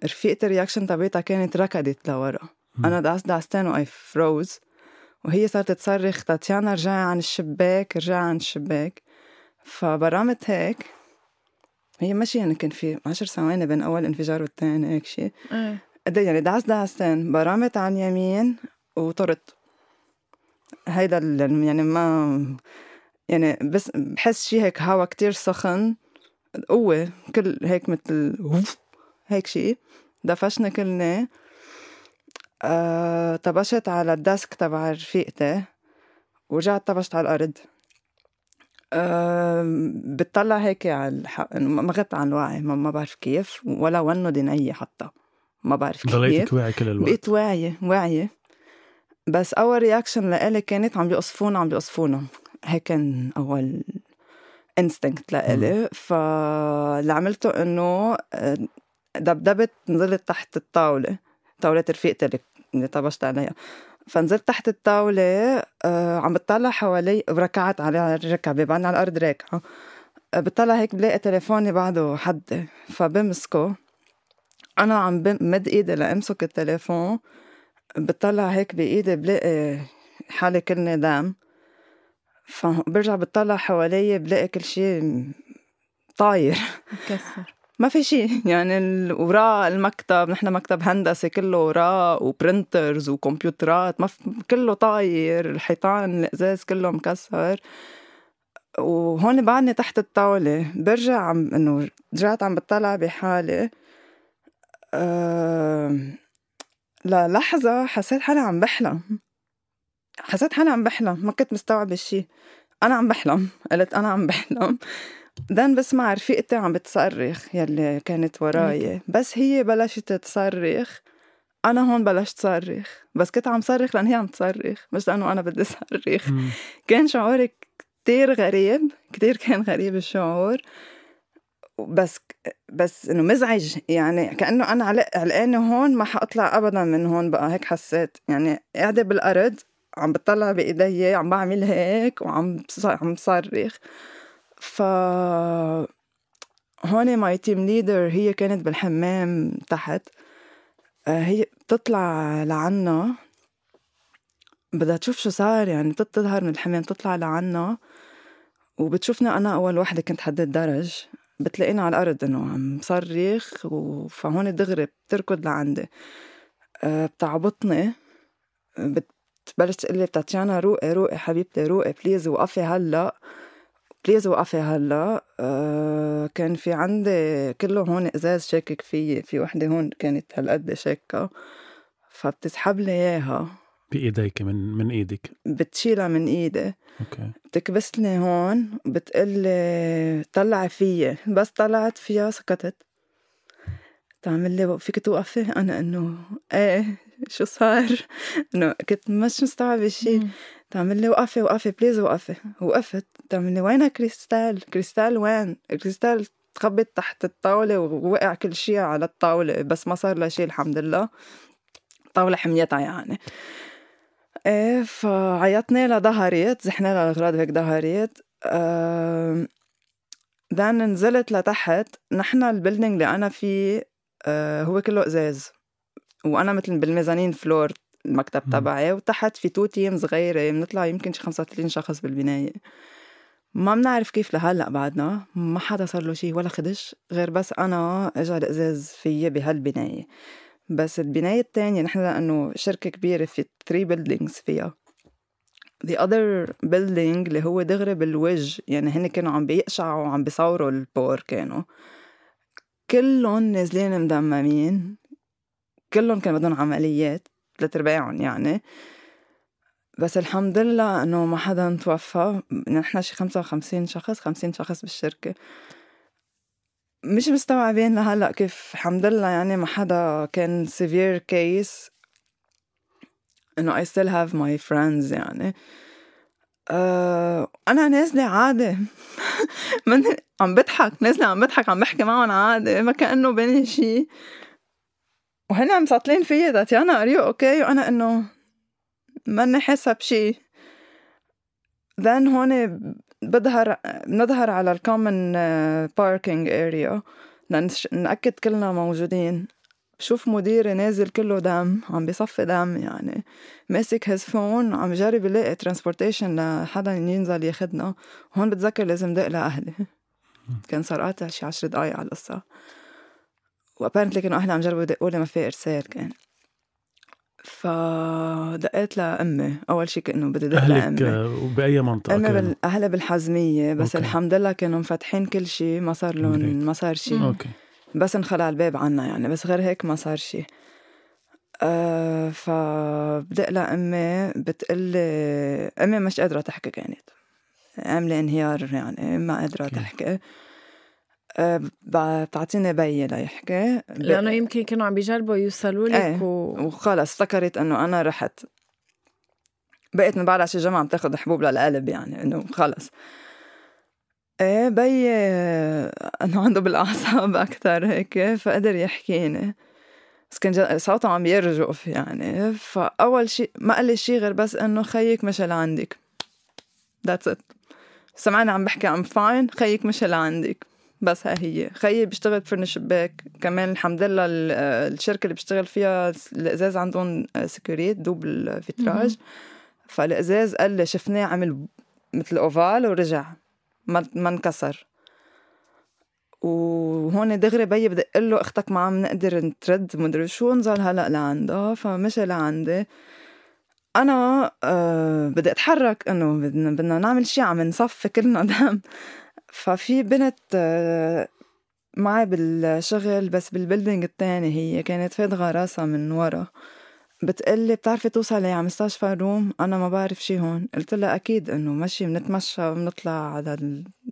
رفيقتي رياكشن تبعتها كانت ركضت لورا, أنا دعست دعستين وأي فروز, وهي صارت تصرخ تاتيانا رجعي عن الشباك. فبرامت هيك هي ماشي يعني, كان في 10 ثواني بين أول انفجار والتاني هيك شي يعني دعستين. برامت عن يمين وطرت هيدا يعني ما يعني بس بحس شي هيك هوا كتير سخن قوة كل هيك مثل هيك شي دفشنا كلنا. طبشت على الدسك تبع رفيقتي ورجعت طبشت على الأرض. بتطلع هيك على الحق، ما غبت عن الوعي، ما بعرف كيف، ولا ونه دينية حتى، ما بعرف كيف ضليتك واعي كل الوقت. بقيت واعية بس أول رياكشن لإلي كانت عم بيقصفونا، هيك كان أول انستنكت لإلي. فاللي عملته إنه دبدبت، نزلت تحت الطاولة، طاولة رفيقتي اللي طبشت عليها، فنزلت تحت الطاولة، عم بتطلع حوالي، ركعت على الركبة، بعدنا على الأرض راكعة، بتطلع هيك بلاقي تليفوني بعده حد، فبمسكه، أنا عم بمد إيدي لأمسك التليفون، بتطلع هيك بإيدي بلاقي حالي كلني دم، فبرجع بتطلع حوالي بلاقي كل شيء طاير مكسر، ما في شيء يعني. وراء المكتب، نحن مكتب هندسة كله وراء، وبرنترز وكمبيوترات، ما كله طاير، الحيطان الإزاز كله مكسر. وهون بعدني تحت الطاولة، برجع إنه رجعت عم بتطلع بحالي، للحظة حسيت حالي عم بحلم، ما كنت مستوعب الشيء، أنا عم بحلم. دان بسمع رفيقتي عم بتصرخ، يلي كانت وراي، بس هي بلشت تصرخ، أنا هون بلشت صرخ، بس كنت عم صرخ لأن هي عم تصرخ، مش لأنه أنا بدي صرخ. كان شعوري كتير غريب، كتير كان غريب الشعور، بس إنه مزعج، يعني كأنه أنا علقانة هون، ما حأطلع أبدا من هون بقى، هيك حسيت، يعني قاعدة بالأرض، عم بتطلع بإيدي، عم بعمل هيك، وعم صرخ. فهوني ماي تيم ليدر هي كانت بالحمام تحت، هي بتطلع لعنا، بدها تشوف شو صار، يعني بتظهر من الحمام، تطلع لعنا، وبتشوفنا أنا أول واحدة كنت حد الدرج، بتلاقينا على الأرض إنه عم صريخ، فهوني دغري بتركض لعندي، بتعبطني، بتبلش تقلي بتاتيانا روقي حبيبتي، روقي بليز، وقفي هلأ. كان في عندي كله هون إزاز شاكك فيه، في وحدة هون كانت هالقد شاكة، فبتسحب لي إياها بإيديك، من إيدك بتشيلها، من إيدي بتكبسني هون، بتقلي طلع فيي، بس طلعت فيها سكتت، تعمل لي فيك توقفي، أنا إنه إيه شو صار، إنه كنت مش مستوعب الشيء، تعمل لي وقفي بليز وقفي، وقفت، تعمل لي وينها كريستال وين كريستال، تخبط تحت الطاولة ووقع كل شيء على الطاولة، بس ما صار لها شيء الحمد لله، طاولة حميتها يعني. إيه فعيطنا لها، ظهرت، زحنا لها الأغراض هيك، ظهرت. دان نزلت لتحت، نحن البيلدينج اللي أنا فيه هو كله إزاز، وأنا مثل بالميزانين فلور المكتب تبعي، وتحت في 2 تيم صغيرة، بنطلع يمكن 35 شخص بالبناية، ما بنعرف كيف لهلأ بعدنا، ما حدا صار له شيء ولا خدش، غير بس أنا إجا الإزاز فيي بهالبناية، بس البناية التانية نحن لأنه شركة كبيرة في 3 buildings فيها، the other building اللي هو دغري بالوجه، يعني هن كانوا عم بيقشعوا وعم بيصوروا البور، كانوا كلهم نازلين مدممين، كلهم كانوا بدهم عمليات، 3/4 يعني، بس الحمد لله إنه ما حدا توفى. نحن شي 55 شخص، 50 شخص بالشركة، مش مستوعبين لهلأ كيف الحمد لله يعني ما حدا كان severe case، إنه I still have my friends يعني. أنا نازلة عادي عم بضحك، نازلة عم بضحك، عم بحكي معهم عادي، ما كأنه بيني شيء، وهنا عم ساطلين فيي تاتيانا أريو أوكي، وأنا إنه ماني حاسة بشيء. then هون بنظهر على الكومن باركينج أريا لنأكد كلنا موجودين، بشوف مديري نازل كله دم، عم بيصفي دم يعني، ماسك هيز فون، عم جرب يلاقي ترانسبورتيشن لحدا ينزل ياخدنا. هون بتذكر لازم دق لأهلي، كان صار قاطع شي 10 دقايق على القصة، وأبارنتلي كانوا أهلي عم جربوا يدقوا لي، ما في إرسال كان، فدقيت لأمي أول شيء، كأنه بدي دق لأمي. وبأي منطقة كانوا؟ أهلي بالحزمية، بس أوكي. الحمد لله كانوا مفتحين كل شيء، ما صار لهم، ما صار شيء أوكي. بس انخلع الباب عنا يعني، بس غير هيك ما صار شيء. فبدق لأمي، بتقلي أمي مش قادرة تحكي، كانت عاملة انهيار يعني ما قادرة تحكي. بتعطيني بي ليحكي لأنه يمكن كانوا عم بيجربوا يوصلوا لك وخلص افتكرت أنه أنا رحت. بقيت من بعد عشي جمعة عم تاخد حبوب للقلب يعني أنه خلص. بي أنه عنده بالأعصاب أكتر هيك فقدر يحكيني، بس كان صوته عم يرجف يعني. فأول شيء ما قال لي شيء غير بس أنه خيك مشى لعندك، that's it. سمعنا عم بحكي I'm fine، خيك مشى لعندك، بس ها هي. خيي بيشتغل بفرن شباك كمان الحمد لله، الشركة اللي بيشتغل فيها الإزاز عندهم سكوريت دوبل فيتراج، فالإزاز قال لي شفناه عمل مثل أوفال ورجع ما انكسر. وهون دغري بي بدق له اختك ما عم نقدر نترد مدري شو، نزل هلا لعنده. فمشى لعندي انا بدي اتحرك انه بدنا نعمل شيء، عم نصف كلنا دم. ففي بنت معي بالشغل بس بالبلدينج الثاني، هي كانت فادغه راسها من ورا، بتقلي بتعرفي توصلي على مستشفى روم؟ انا ما بعرف شي هون. قلت لها اكيد انه ماشي، بنتمشى بنطلع على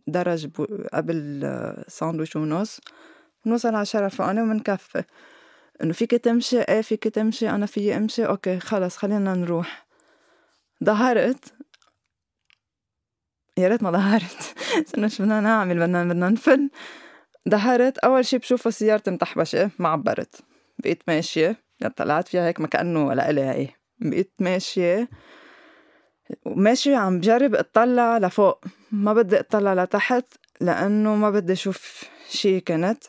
الدرج قبل ساندويش ونص بنوصل على شرفه انا ومنكفي. انه فيك تمشي؟ ايه فيك تمشي. انا فيي امشي. اوكي خلص خلينا نروح. ظهرت، يا ريت ما ظهرت انه شو بدنا نعمل، بدنا نفل. ظهرت اول شيء بشوفه سيارتي متحبشه ما عبرت، بقيت ماشيه طلعت فيها هيك ما كأنه ولا قلها ايه، بقيت ماشية وماشية عم بجرب اطلع لفوق، ما بدي اطلع لتحت لأنه ما بدي شوف شي. كانت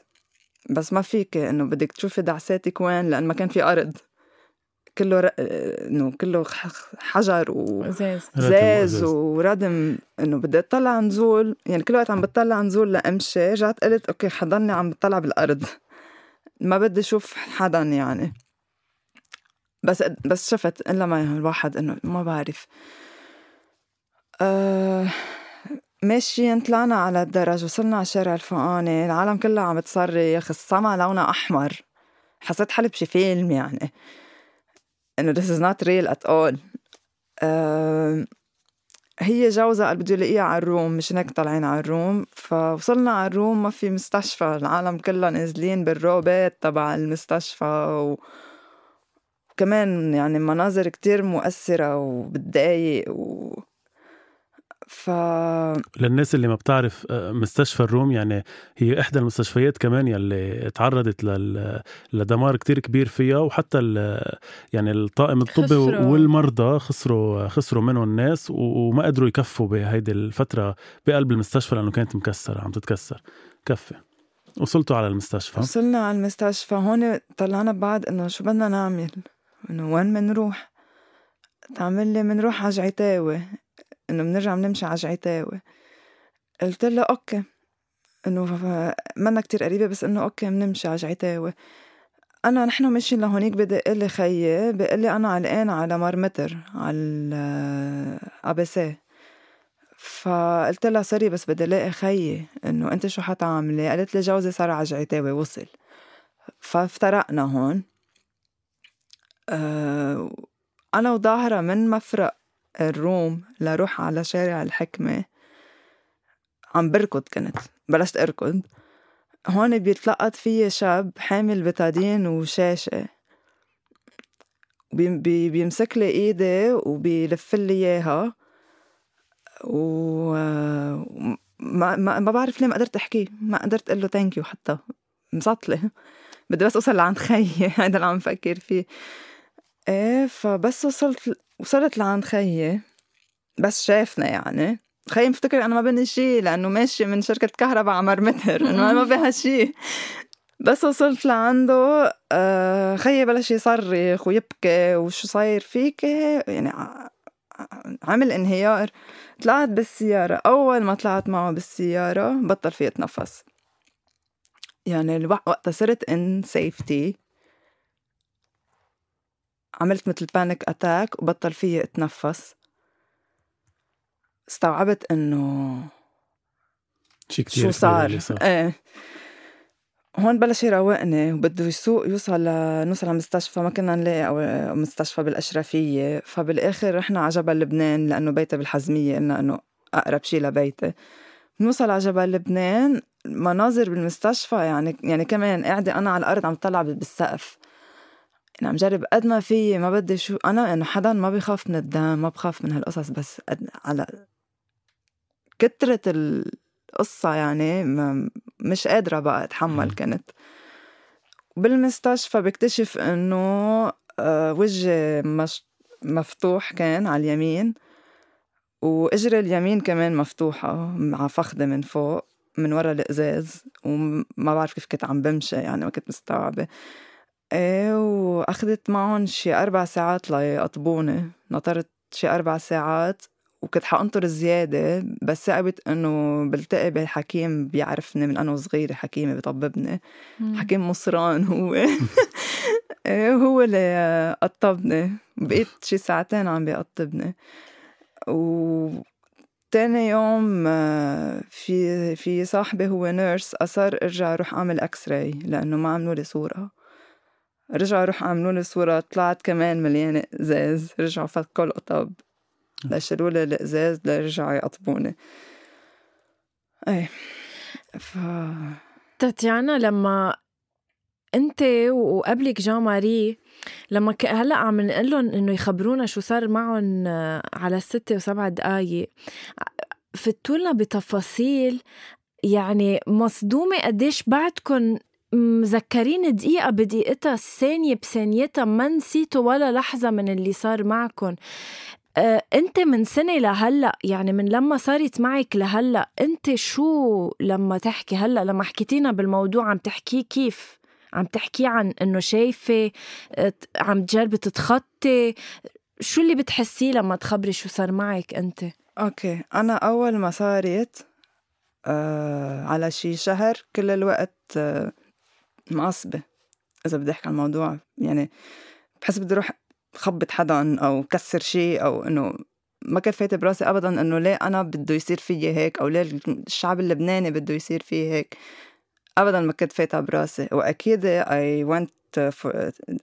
بس ما فيك انه بدك تشوفي دعساتك وين، لأن ما كان في أرض، كله انه كله حجر وزاز وردم. انه بدي اطلع نزول يعني كل وقت عم بطلع نزول لأمشي. رجعت قلت اوكي حضني عم بطلع بالأرض، ما بدي شوف حدا يعني. بس شفت إلا ما الواحد إنه ما بعرف. ماشي طلعنا على الدرج، وصلنا على شارع الفقاني، العالم كلها عم تصرخ، السما لونها أحمر، حسيت حالي بشي فيلم يعني إنه this is not real at all. هي جوزة قال بدي لقيها على الروم، مش هناك طالعين على الروم. فوصلنا على الروم، ما في مستشفى، العالم كلها نازلين بالروبات تبع المستشفى، و كمان يعني مناظر كتير مؤثرة وبتضايق للناس اللي ما بتعرف مستشفى الروم يعني هي إحدى المستشفيات كمان يلي تعرضت لدمار كتير كبير فيها، وحتى يعني الطاقم الطبي والمرضى خسروا منهم الناس، وما قدروا يكفوا بهيدي الفترة بقلب المستشفى لأنه كانت مكسرة عم تتكسر. كفي وصلتوا على المستشفى؟ وصلنا على المستشفى. هون طلعنا بعد إنه شو بدنا نعمل، إنه وين منروح. تعمل لي منروح عجعتاوي، إنه بنرجع بنمشي عجعتاوي. قلت له أوكي، إنه منا كتير قريبة بس إنه أوكي بنمشي عجعتاوي. نحن ماشيين لهونيك بدق لي خيي، بقول لي أنا علقان على مرمتر على أبسة. فقلت لها سوري بس بدي لاقي خيي، إنه أنت شو حتعملي؟ قالت لي جوزي صار عجعتاوي وصل. فافترقنا هون. أنا وظاهرة من مفرق الروم لروح على شارع الحكمة عم بركض، كنت بلشت أركض. هون بيتلقط فيه شاب حامل بتادين وشاشة، بيمسك لي إيدي وبيلف لي إياها، وما بعرف ليه ما قدرت أحكي، ما قدرت أقول له thank you حتى، مزطلة بدي بس أوصل لعند خيي هذا اللي عم فكر فيه. فبس وصلت لعند خيي، بس شافنا يعني خيي مفتكر أنا ما بني شي لأنه ماشي من شركة كهرباء عمر متر، إنه أنا ما بها شي. بس وصلت لعنده، خيي بلش يصرخ ويبكي وشو صاير فيك يعني، عمل انهيار. طلعت بالسيارة، أول ما طلعت معه بالسيارة بطل في يتنفس يعني. وقتها صرت in safety، عملت مثل بانيك أتاك وبطل فيه أتنفس. استوعبت إنه شو صار. هون بلش يراوقني وبده يسوق نوصل على مستشفى، ما كنا نلاقي أو مستشفى بالأشرفية. فبالآخر رحنا على جبل لبنان لأنه بيته بالحزمية، قلنا إنه أقرب شيء لبيتي. بنوصل على جبل لبنان، المناظر بالمستشفى يعني كمان قاعدة أنا على الأرض عم طلع بالسقف، أنا عم جرب قد ما فيه، ما بدي شو أنا إنه يعني حدا ما بيخاف من الدم، ما بخاف من هالقصص، بس على كترة القصة يعني مش قادرة بقى أتحمل. كنت بالمستشفى بكتشف إنه وجه مفتوح كان على اليمين، وإجري اليمين كمان مفتوحة مع فخذة من فوق من ورا الإزاز، وما بعرف كيف كنت عم بمشي يعني، ما كنت مستوعبة. وأخذت معهم شي 4 ساعات ليقطبوني، نطرت شي 4 ساعات وكنت حأنطر زيادة، بس ثابت إنه بلتقي بحكيم بيعرفني من أنا وصغيرة، حكيمة بيطببني، حكيم مصران هو هو اللي قطبني، بقيت شي 2 ساعة عم بيقطبني. وتاني يوم في صاحبي هو نيرس أصر أرجع أروح أعمل أكس راي، لأنه ما عملوا لي صورة. رجعوا أروح عملوا لي صورة، طلعت كمان مليانة إزاز، رجعوا فكوا القطب لشلوا لي الإزاز لرجعوا يقطبوني. أي تاتيانا، لما أنت وقبلك جان ماري، لما هلأ عم نقول لهم إنه يخبرونا شو صار معهم على 6 و7 دقايق، فتوا لنا بتفاصيل يعني مصدومة قديش بعدكم مذكرين دقيقة بدقيقتها، ثانية بثانيتها، ما نسيتوا ولا لحظة من اللي صار معكم. أنت من سنة لهلأ، يعني من لما صارت معك لهلأ، أنت شو لما تحكي هلأ، لما حكيتينا بالموضوع عم تحكي كيف؟ عم تحكي عن إنه شايفة، عم تجربي تتخطي، شو اللي بتحسيه لما تخبري شو صار معك أنت؟ أوكي، أنا أول ما صارت على شي شهر كل الوقت معصبة، إذا بدي أحكي عن الموضوع يعني بحس بدي أروح خبط حدا أو كسر شي، أو إنه ما كان فايت براسي أبدا إنه ليه أنا بده يصير فيي هيك، أو ليه الشعب اللبناني بده يصير فيه هيك، أبداً ما كنت فايتها براسي. وأكيد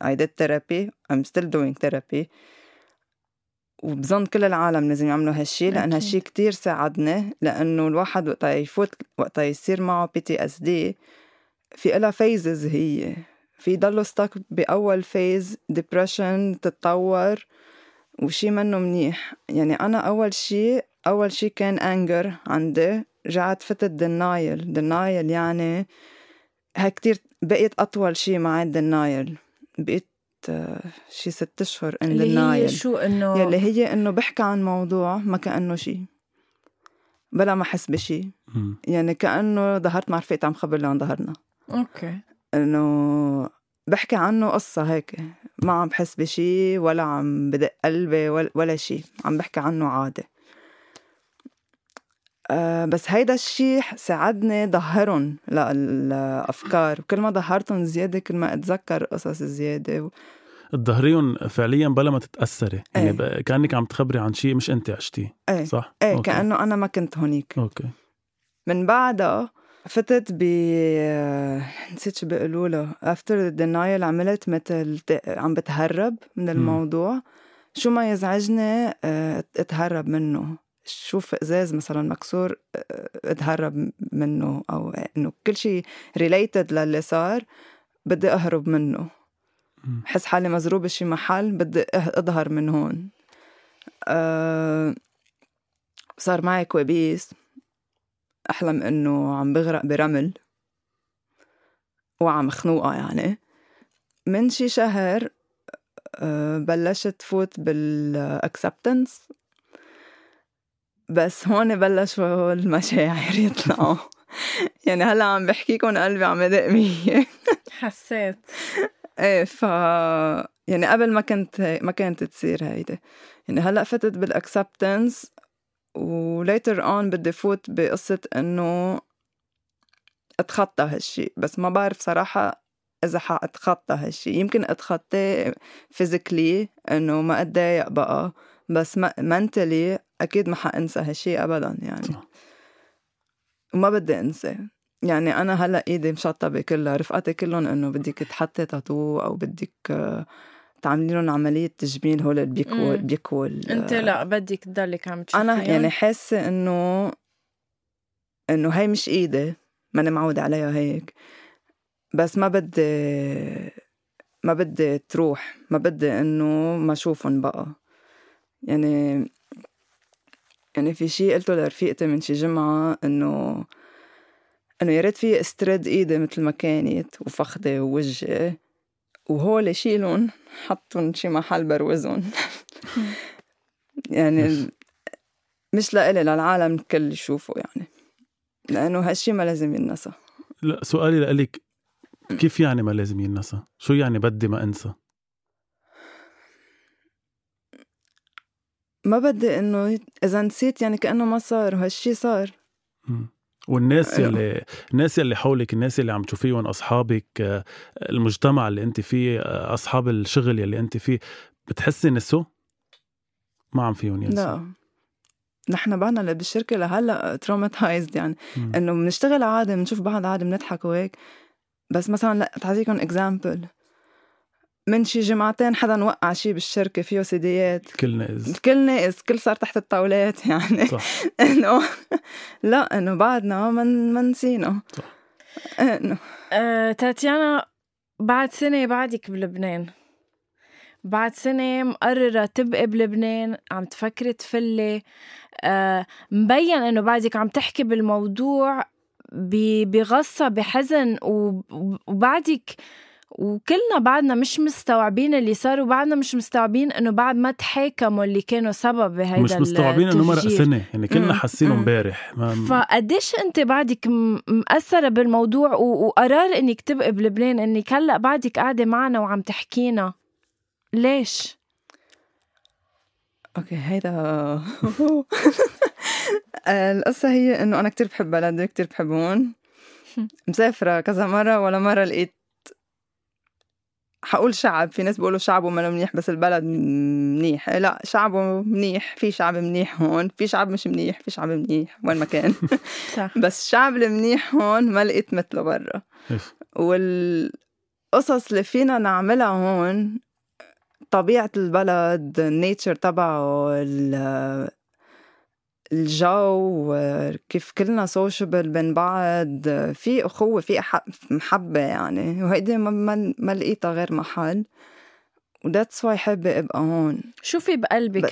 I did therapy, I'm still doing therapy، وبظن كل العالم لازم يعملوا هالشي، لأن هالشي كتير ساعدني، لأنه الواحد وقتها يفوت، وقتها يصير معه PTSD في إلها فيزز، هي في ضلوا ستاك بأول فيز depression تتطور وشي منه منيح. يعني أنا أول شي كان anger عندي، رجعت فتت denial، يعني ها كتير بقيت أطول شي معي denial، بقيت شي 6 أشهر in denial، اللي هي إنه بحكي عن موضوع ما كأنه شي، بلا ما حس بشي، يعني كأنه ظهرت مع رفيقتي عم خبر اللي عن ظهرنا، أوكي، إنه بحكي عنه قصة هيك، ما عم بحس بشي ولا عم بدق قلبي ولا شي، عم بحكي عنه عادي. بس هيدا الشيء ساعدني ظهرهم للأفكار، وكل ما ظهرتهم زيادة كل ما أتذكر قصص زيادة تظهريهم فعليا بلا ما تتأثري، يعني كأنك عم تخبري عن شيء مش أنت عشتيه، صح؟ أي، كأنه أنا ما كنت هونيك. أوكي. من بعدها فتت نسيت شو بيقولوا له after the denial، عملت مثل عم بتهرب من الموضوع، شو ما يزعجني اتهرب منه، شوف إزاز مثلا مكسور اتهرب منه، أو إنه كل شيء related للي صار بدي أهرب منه، حس حالي مزروبة شي محل بدي أظهر من هون. صار معي كوابيس، أحلم إنه عم بغرق برمل وعم خنوقة يعني. من شي شهر بلشت فوت بالacceptance، بس هون بلشوا المشاعر يطلعوا يعني هلا عم بحكيكم قلبي عم يدق 100 حسيت ايه، ف يعني قبل ما كانت تصير هيدا، يعني هلا فتت بالاكسبتنس، وليتر اون بدي فوت بقصه انه اتخطى هالشي، بس ما بعرف صراحه اذا حاتخطى هالشي، يمكن اتخطى فيزيكلي انه ما اتضايق بقى، بس منتلي أكيد ما حأنسى هالشي أبداً يعني، وما بدي أنسى. يعني أنا هلأ إيدي مشطبة كلها، رفقاتي كلهم إنه بديك تحطي تاتو أو بديك تعملينهم عملية تجميل هول البيكول. أنت لا بدك تضلك عم تشوفين. أنا يعني حاسة إنه هاي مش إيدي، ما أنا معود عليها هيك، بس ما بدي تروح، ما بدي إنه ما أشوفهم بقى. يعني في شيء قلته لرفيقتي من شي جمعة إنه يا ريت في استرد إيدي مثل ما كانت وفخدة ووجهي، وهول شيلون حطون شي محل بروزون. يعني مش لإلي، للعالم كل يشوفه، يعني لأنه هالشي ما لازم ينسى. لا، سؤالي لألك كيف يعني ما لازم ينسى؟ شو يعني بدي ما أنسى؟ ما بدي إنه إذا نسيت يعني كأنه ما صار، وهالشي صار. والناس اللي حولك، الناس اللي عم تشوفيهم، أصحابك، المجتمع اللي أنت فيه، أصحاب الشغل اللي أنت فيه، بتحسي نسوا؟ ما عم فيهم ينسوا. لا، نحن بعنا بالشركة لهلأ تروماتايزد، يعني إنه بنشتغل عادي، بنشوف بعض عادي، بنضحك وهيك. بس مثلا لا تعطيكم اكزامبل، من شي جمعتين حدا وقع شي بالشركه فيه سيديات، كل ناقص، كل صار تحت الطاولات، يعني صح. انه لا، انه بعدنا ما نسينا. تاتيانا بعد سنه بعدك بلبنان، بعد سنه مقرره تبقى بلبنان، عم تفكري تفلي، مبين انه بعدك عم تحكي بالموضوع بغصة، بحزن، وبعدك وكلنا بعدنا مش مستوعبين اللي صار، وبعدنا مش مستوعبين انه بعد ما تحاكموا اللي كانوا سبب بهذا التفجير، مش مستوعبين انه مرق سنة، يعني كلنا حاسينه امبارح. فقديش انت بعدك مأثرة بالموضوع، وقرار انك تبقى بلبنان، انك هلأ بعدك قاعدة معنا وعم تحكينا، ليش؟ اوكي، هيدا القصة هي إنه أنا كتير بحب بلدي، كتير بحب هون، مسافرة كذا مرة، ولا مرة لقيت، حقول شعب، في ناس بيقولوا شعبه ما منيح بس البلد منيح، لا، شعبه منيح، في شعب منيح هون، في شعب مش منيح، في شعب منيح وين ما كان. بس الشعب المنيح هون ما لقيت مثله برا، والقصص اللي فينا نعملها هون، طبيعة البلد، النيتشر تبعه، الجو، كيف كلنا سوشيبل بين بعض، في أخوة، في محبة، يعني وهيدي ما لقيتها غير محل، وذاتس واي حابة أبقى هون. شو في بقلبك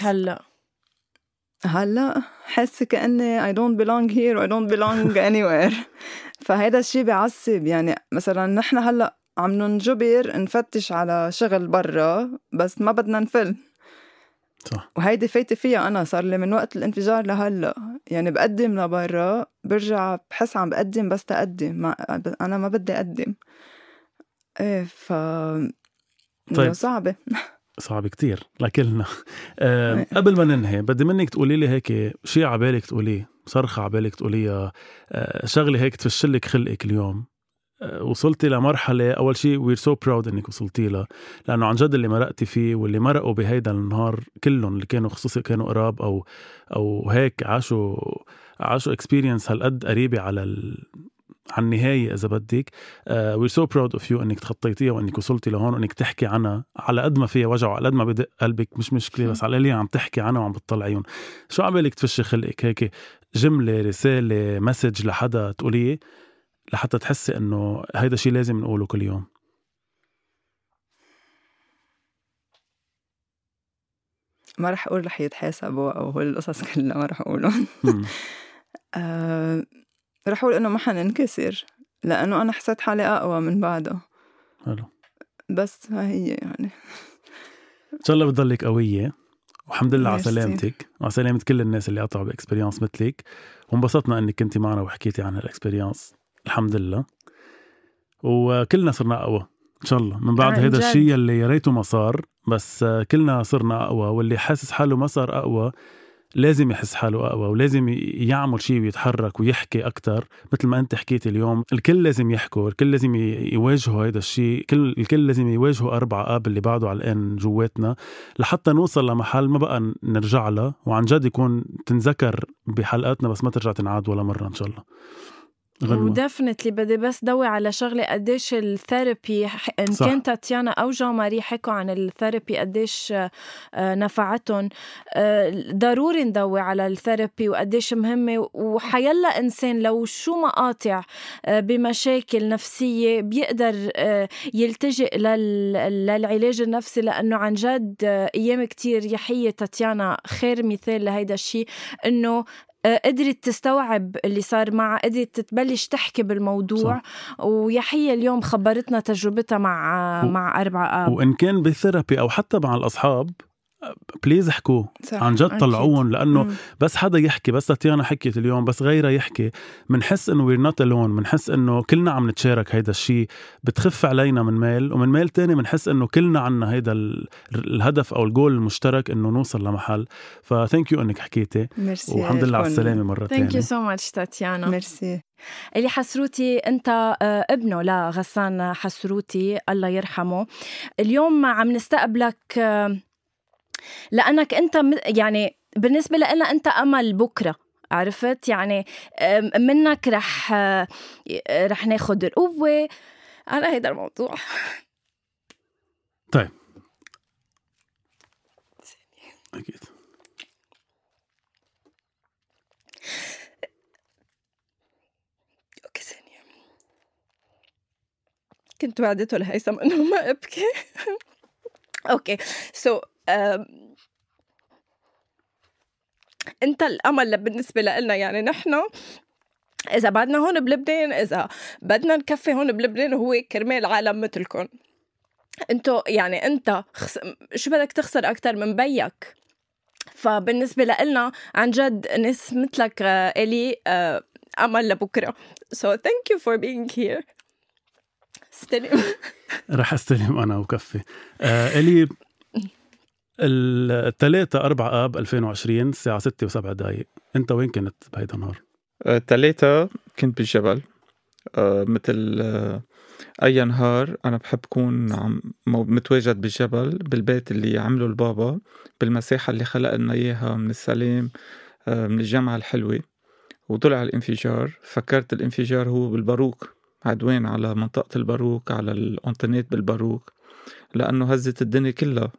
هلأ حاسة كأني I don't belong here I don't belong anywhere. فهيدا الشي بعصب، يعني مثلا نحن هلأ عم ننجبر نفتش على شغل برا، بس ما بدنا نفل، صح. وهيدي فايتة فيها، أنا صار لي من وقت الانفجار لهلأ، يعني بقدم لبرا، برجع بحس عم بقدم بس تقدم، أنا ما بدي أقدم. إيه، طيب. صعبة كتير لكلنا. قبل ما ننهي بدي منك تقولي لي هيك شي عبالك تقوليه، صرخة عبالك تقوليها، شغلة هيك تفشلك خلقك اليوم، وصلتي لمرحلة، أول شيء we're so proud إنك وصلتي لها، لأنه عن جد اللي مرقتي فيه واللي مرقوا بهيدا النهار كلهم، اللي كانوا خصوصي كانوا قراب أو هيك عاشوا experience هالقد قريبة على النهاية إذا بدك، we're so proud of you إنك تخطيتيها، وإنك وصلتي لهون، وإنك تحكي عنها على قد ما فيها وجع، وعلى قد ما بدق قلبك، مش مشكلة، بس على اللي عم تحكي عنها وعم بتطلع عيون. شو عمالك تفشي خلقك هيك جملة، رسالة، مسج لحدا تقوليه لحتى تحسي إنه هيدا شيء لازم نقوله كل يوم؟ ما رح أقول رح يتحاسبوا أو هول القصص كلها، ما رح أقوله. رح أقول إنه ما حننكسر، لأنه أنا حسيت حالي أقوى من بعده. هلو. بس هي يعني إن شاء الله بتضلك قوية، وحمد لله على سلامتك وعلى سلامة كل الناس اللي قطعوا بإكسبريانس مثلك، وانبسطنا إنك كنتي معنا وحكيتي عن هالإكسبريانس، الحمد لله، وكلنا صرنا أقوى إن شاء الله من بعد هيدا الشيء اللي ياريته ما صار، بس كلنا صرنا أقوى، واللي حاسس حاله ما صار أقوى لازم يحس حاله أقوى، ولازم يعمل شيء ويتحرك ويحكي أكتر، مثل ما أنت حكيت اليوم، الكل لازم يحكوا، الكل لازم يواجهوا هيدا الشيء، الكل لازم يواجهوا 4 آب اللي بعده على الآن جواتنا، لحتى نوصل لمحل ما بقى نرجع له، وعن جد يكون تنذكر بحلقاتنا بس ما ترجع تنعاد ولا مرة إن شاء الله. ودفنتلي بدي بس دوي على شغلة قديش الثيرابي إن كان تاتيانا أو جان ماري حكوا عن الثيرابي قديش نفعتهم. ضروري ندوي على الثيرابي وقديش مهمة، وحيلا إنسان لو شو ما قاطع بمشاكل نفسية بيقدر يلتجئ للعلاج النفسي، لأنه عن جد أيام كتير يحيي تاتيانا خير مثال لهيدا الشيء، إنه قدرت تستوعب اللي صار معها، قدرت تبلش تحكي بالموضوع. ويحيى اليوم خبرتنا تجربتها مع 4 آب. وإن كان بالثيرابي أو حتى مع الأصحاب، بليز احكوا عن جد، طلعوهم، لأنه بس حدا يحكي، بس تاتيانا حكيت اليوم، بس غيرها يحكي، منحس إنه we're not alone، منحس إنه كلنا عم نتشارك هيدا الشيء، بتخف علينا من ميل، ومن ميل تاني منحس إنه كلنا عنا هيدا الهدف أو الجول المشترك إنه نوصل لمحل. فthank you إنك حكيتي، والحمد لله على السلامة مرة تانية. thank you so much تاتيانا، ميرسي. إلي حسروتي، أنت ابنه لغسان حسروتي الله يرحمه، اليوم عم نستقبلك لأنك أنت يعني بالنسبة لنا أنت أمل بكرة، عرفت يعني منك رح ناخد القوة على هيدا الموضوع. طيب أكيد. أوكي ثانية، كنت وعدته لهيثم أنه ما أبكي. أوكي سو أنت الأمل بالنسبة لنا، يعني نحن إذا بعدنا هون بلبنان، إذا بدنا نكفي هون بلبنان، هو كرمال عالم مثلكم أنتو. يعني أنت شو بدك تخسر أكتر من بيك؟ فبالنسبة لنا عن جد ناس مثلك إلي أمل لبكرة. so thank you for being here. استلم. رح استلم أنا وكفي. إلي 3/4/2020 الساعة 6:07. أنت وين كنت بهيدا النهار؟ 3 كنت بالجبل. مثل أي نهار أنا بحب كون متواجد بالجبل، بالبيت اللي عمله البابا، بالمساحة اللي خلق لنا إياها من السلام، من الجامعة الحلوة. وطلع الانفجار، فكرت الانفجار هو بالباروك، عدوان على منطقة الباروك، على الأنتنات بالباروك، لأنه هزت الدنيا كلها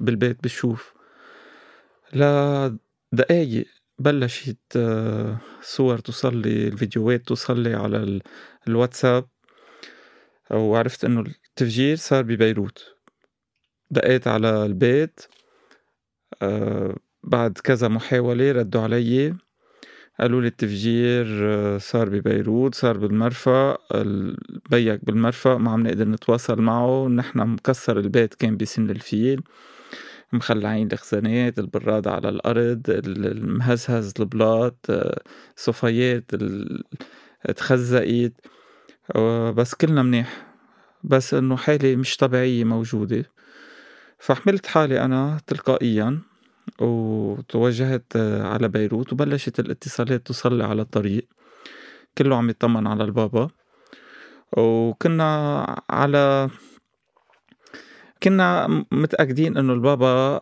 بالبيت بالشوف. لدقايق بلشت صور توصلي، الفيديوهات توصلي على الواتساب، وعرفت انه التفجير صار ببيروت. دقيت على البيت، بعد كذا محاولة ردوا علي قالوا لي التفجير صار ببيروت، صار بالمرفأ، بيك بالمرفأ، ما عم نقدر نتواصل معه، نحن مكسر البيت، كان بسن الفيل، مخلعين الخزانات، البراد على الأرض، المهزهز، البلاط، صفايات اتخزقت، بس كلنا منيح، بس انه حالة مش طبيعية موجودة. فحملت حالي أنا تلقائيا وتوجهت على بيروت، وبلشت الاتصالات توصل على الطريق، كله عم يطمن على البابا. وكنا كنا متأكدين انه البابا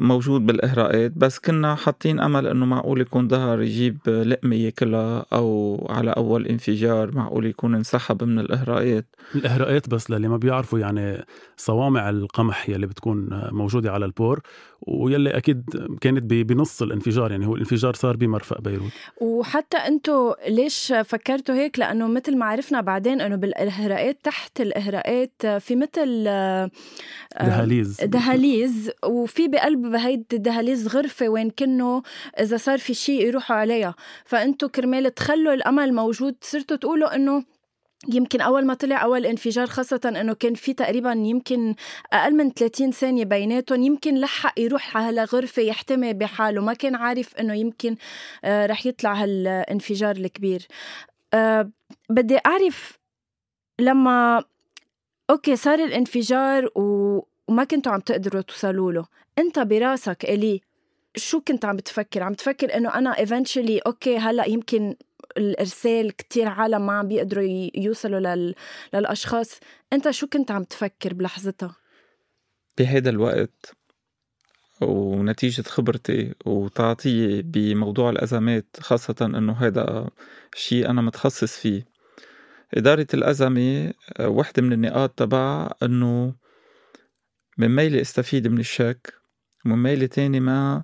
موجود بالإهراءات، بس كنا حاطين أمل انه معقول يكون ظهر يجيب لقمة ياكلها، او على اول انفجار معقول يكون انسحب من الإهراءات. الإهراءات بس للي ما بيعرفوا يعني صوامع القمح يلي بتكون موجودة على البور، ويلي اكيد كانت بنص الانفجار، يعني هو الانفجار صار بمرفأ بيروت. وحتى انتو ليش فكرتوا هيك؟ لانه مثل ما عرفنا بعدين انه بالإهراءات، تحت الإهراءات في مثل دهاليز، وفي بقلب هيد الدهاليز غرفة وين كنوا إذا صار في شيء يروحوا عليها. فأنتوا كرمال تخلوا الأمل موجود، صرتوا تقولوا أنه يمكن أول ما طلع أول انفجار، خاصة أنه كان في تقريبا يمكن أقل من 30 ثانية بيناتهم، يمكن لحق يروح على غرفة يحتمي بحاله، ما كان عارف أنه يمكن رح يطلع هالانفجار الكبير. بدي أعرف لما أوكي صار الانفجار وما كنتوا عم تقدروا توصلوا له، أنت براسك إلي شو كنت عم بتفكر؟ عم تفكر إنه أنا eventually أوكي هلأ يمكن الإرسال كتير عالم ما عم بيقدروا يوصلوا للأشخاص، أنت شو كنت عم تفكر بلحظتها؟ بهذا الوقت ونتيجة خبرتي وتعطيي بموضوع الأزمات، خاصة أنه هذا شيء أنا متخصص فيه. إدارة الأزمة واحدة من النقاط تبعها أنه من ميلي استفيد من الشك، ومن ميلي تاني ما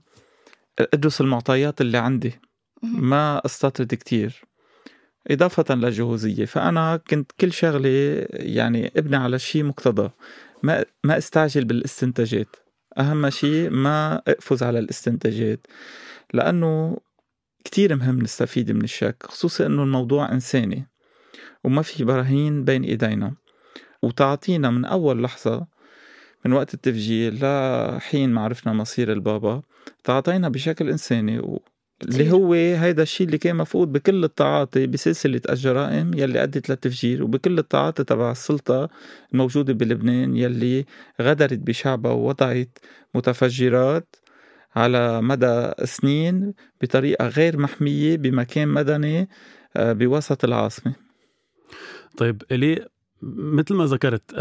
أدرس المعطيات اللي عندي، ما أستطرد كتير، إضافة لجهوزية. فأنا كنت كل شغلي يعني أبني على شيء مقتضى، ما استعجل بالاستنتاجات. أهم شيء ما أقفز على الاستنتاجات، لأنه كتير مهم نستفيد من الشك، خصوصا أنه الموضوع إنساني وما في براهين بين إيدينا، وتعطينا من أول لحظة من وقت التفجير لحين معرفنا مصير البابا، تعطينا بشكل إنساني اللي هو هيدا الشيء اللي كان مفقود بكل التعاطي بسلسلة الجرائم يلي أدت للتفجير، وبكل التعاطي تبع السلطة الموجودة بلبنان يلي غدرت بشعبها ووضعت متفجرات على مدى سنين بطريقة غير محمية بمكان مدني بوسط العاصمة. طيب إلي، مثل ما ذكرت،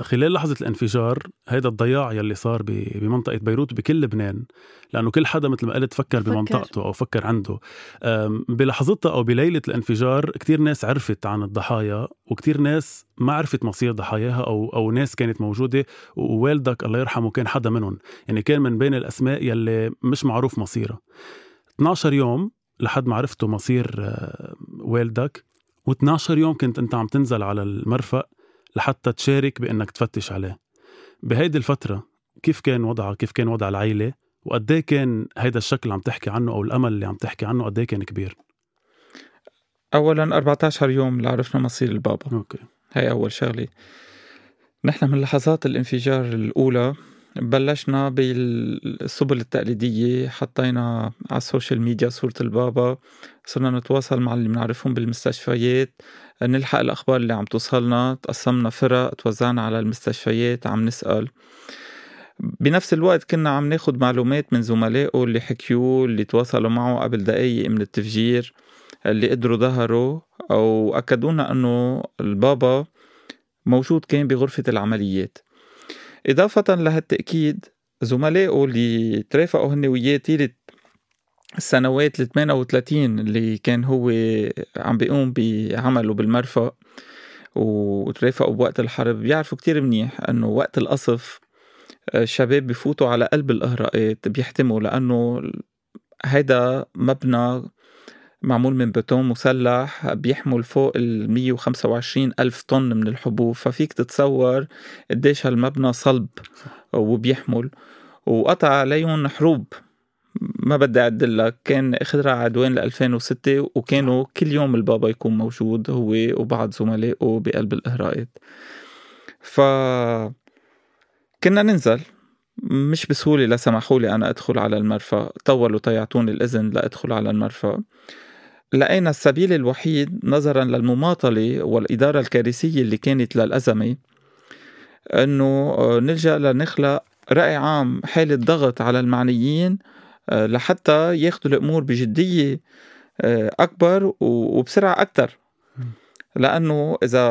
خلال لحظة الانفجار هيدا الضياع يلي صار بمنطقة بيروت بكل لبنان، لأنه كل حدا مثل ما قلت فكر بمنطقته أو فكر عنده بلحظتها أو بليلة الانفجار. كتير ناس عرفت عن الضحايا، وكتير ناس ما عرفت مصير ضحاياها أو ناس كانت موجودة، ووالدك الله يرحمه كان حدا منهم، يعني كان من بين الأسماء يلي مش معروف مصيره. 12 يوم لحد ما عرفته مصير والدك، و12 يوم كنت أنت عم تنزل على المرفأ لحتى تشارك بأنك تفتش عليه. بهيدي الفترة كيف كان وضعه؟ كيف كان وضع العائلة؟ وقديه كان هيدا الشكل عم تحكي عنه أو الأمل اللي عم تحكي عنه قديه كان كبير؟ أولاً 14 يوم لعرفنا مصير البابا. أوكي. هاي أول شغلة. نحن من لحظات الانفجار الأولى بلشنا بالسبل التقليدية، حطينا على السوشيال ميديا صورة البابا، صرنا نتواصل مع اللي منعرفهم بالمستشفيات، نلحق الأخبار اللي عم توصلنا، تقسمنا فرق، توزعنا على المستشفيات، عم نسأل. بنفس الوقت كنا عم ناخد معلومات من زملائه اللي حكيوه، اللي تواصلوا معه قبل دقايق من التفجير، اللي قدروا ظهروا أو أكدونا أنه البابا موجود كان بغرفة العمليات. إضافة لهالتأكيد، زملائه اللي ترافقوا هن وياه طيلة السنوات 38 اللي كان هو عم بيقوم بعمله بالمرفأ وترافقوا بوقت الحرب، بيعرفوا كتير منيح أنه وقت القصف الشباب بيفوتوا على قلب الأهرائات بيحتموا، لأنه هيدا مبنى معمول من بتون مسلح بيحمل فوق 125,000 طن من الحبوب، ففيك تتصور قديش هالمبنى صلب وبيحمل، وقطع عليهم حروب ما بدي أعدلك، كان اخضرع عدوان 2006، وكانوا كل يوم البابا يكون موجود هو وبعض زملائه بقلب الإهرائات. فكنا ننزل مش بسهولة، لا سمحولي أنا أدخل على المرفأ، طولوا تيعطوني الإذن لأدخل على المرفأ. لقينا السبيل الوحيد نظرا للمماطلة والإدارة الكارثية اللي كانت للأزمة أنه نلجأ لنخلق رأي عام، حالة ضغط على المعنيين لحتى ياخدوا الأمور بجدية أكبر وبسرعة أكتر، لأنه إذا